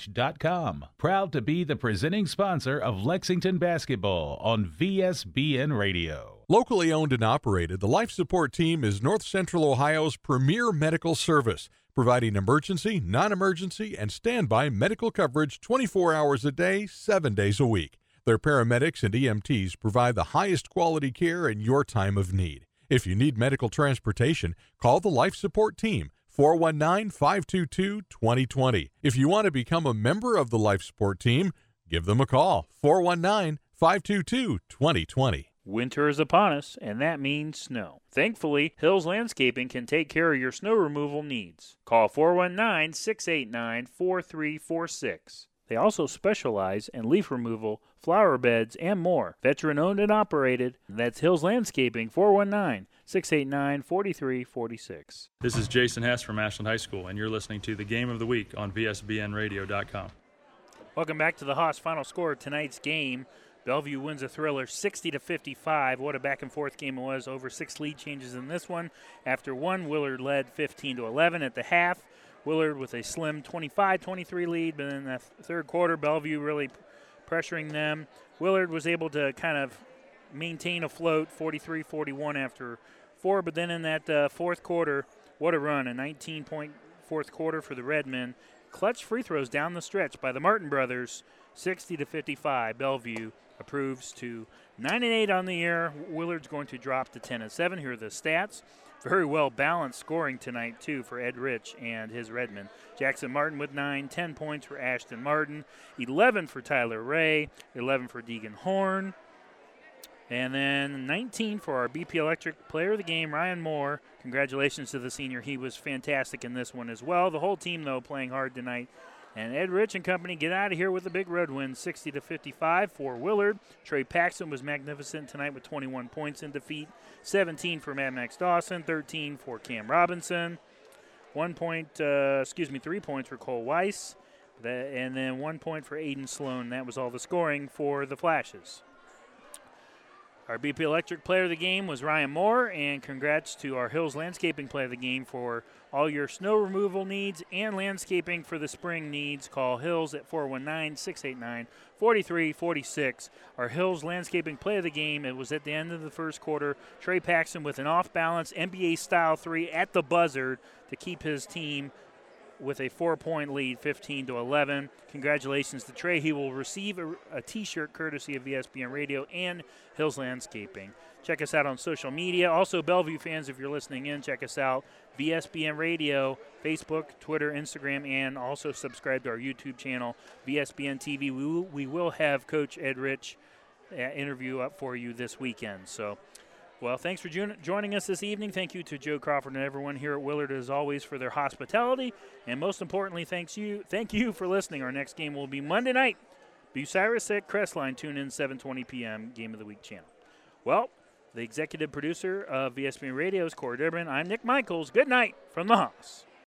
H dot com. Proud to be the presenting sponsor of Lexington Basketball on V S B N Radio. Locally owned and operated, the Life Support Team is North Central Ohio's premier medical service, providing emergency, non-emergency, and standby medical coverage twenty-four hours a day, seven days a week. Their paramedics and E M Ts provide the highest quality care in your time of need. If you need medical transportation, call the Life Support Team, four one nine, five two two, two zero two zero. If you want to become a member of the Life Support Team, give them a call, four one nine, five two two, two zero two zero. Winter is upon us, and that means snow. Thankfully, Hills Landscaping can take care of your snow removal needs. Call four one nine, six eight nine, four three four six. They also specialize in leaf removal, flower beds, and more. Veteran-owned and operated. That's Hills Landscaping, four one nine, six eight nine, four three four six. This is Jason Hess from Ashland High School, and you're listening to The Game of the Week on V S B N radio dot com. Welcome back to the Haas. Final score of tonight's game: Bellevue wins a thriller sixty to fifty-five. What a back-and-forth game it was. Over six lead changes in this one. After one, Willard led fifteen to eleven at the half. Willard with a slim twenty-five twenty-three lead, but in the third quarter, Bellevue really pressuring them. Willard was able to kind of maintain afloat, forty-three forty-one after four, but then in that uh, fourth quarter, what a run, a nineteen-point fourth quarter for the Redmen. Clutch free throws down the stretch by the Martin brothers, sixty to fifty-five. Bellevue approves to nine and eight on the year. Willard's going to drop to ten and seven. Here are the stats. Very well-balanced scoring tonight, too, for Ed Rich and his Redmen. Jackson Martin with nine, ten points for Ashton Martin, eleven for Tyler Ray, eleven for Deegan Horn, and then nineteen for our B P Electric player of the game, Ryan Moore. Congratulations to the senior. He was fantastic in this one as well. The whole team, though, playing hard tonight. And Ed Rich and company get out of here with a big road win, sixty to fifty-five for Willard. Trey Paxton was magnificent tonight with twenty-one points in defeat, seventeen for Mad Max Dawson, thirteen for Cam Robinson, one point, uh, excuse me, three points for Cole Weiss, and then one point for Aiden Sloan. That was all the scoring for the Flashes. Our B P Electric player of the game was Ryan Moore, and congrats to our Hills Landscaping player of the game for all your snow removal needs and landscaping for the spring needs. Call Hills at four one nine, six eight nine, four three four six. Our Hills Landscaping player of the game, it was at the end of the first quarter, Trey Paxton with an off-balance N B A-style three at the buzzer to keep his team with a four-point lead, fifteen to eleven. Congratulations to Trey. He will receive a, a T-shirt courtesy of V S B N Radio and Hills Landscaping. Check us out on social media. Also, Bellevue fans, if you're listening in, check us out. V S B N Radio, Facebook, Twitter, Instagram, and also subscribe to our YouTube channel, V S B N T V. We will, we will have Coach Ed Rich uh, interview up for you this weekend. So, well, thanks for joining us this evening. Thank you to Joe Crawford and everyone here at Willard, as always, for their hospitality. And most importantly, thanks you, thank you for listening. Our next game will be Monday night, Bucyrus at Crestline. Tune in, seven twenty p.m., Game of the Week channel. Well, the executive producer of V S B N Radio is Corey Durbin. I'm Nick Michaels. Good night from the Haas.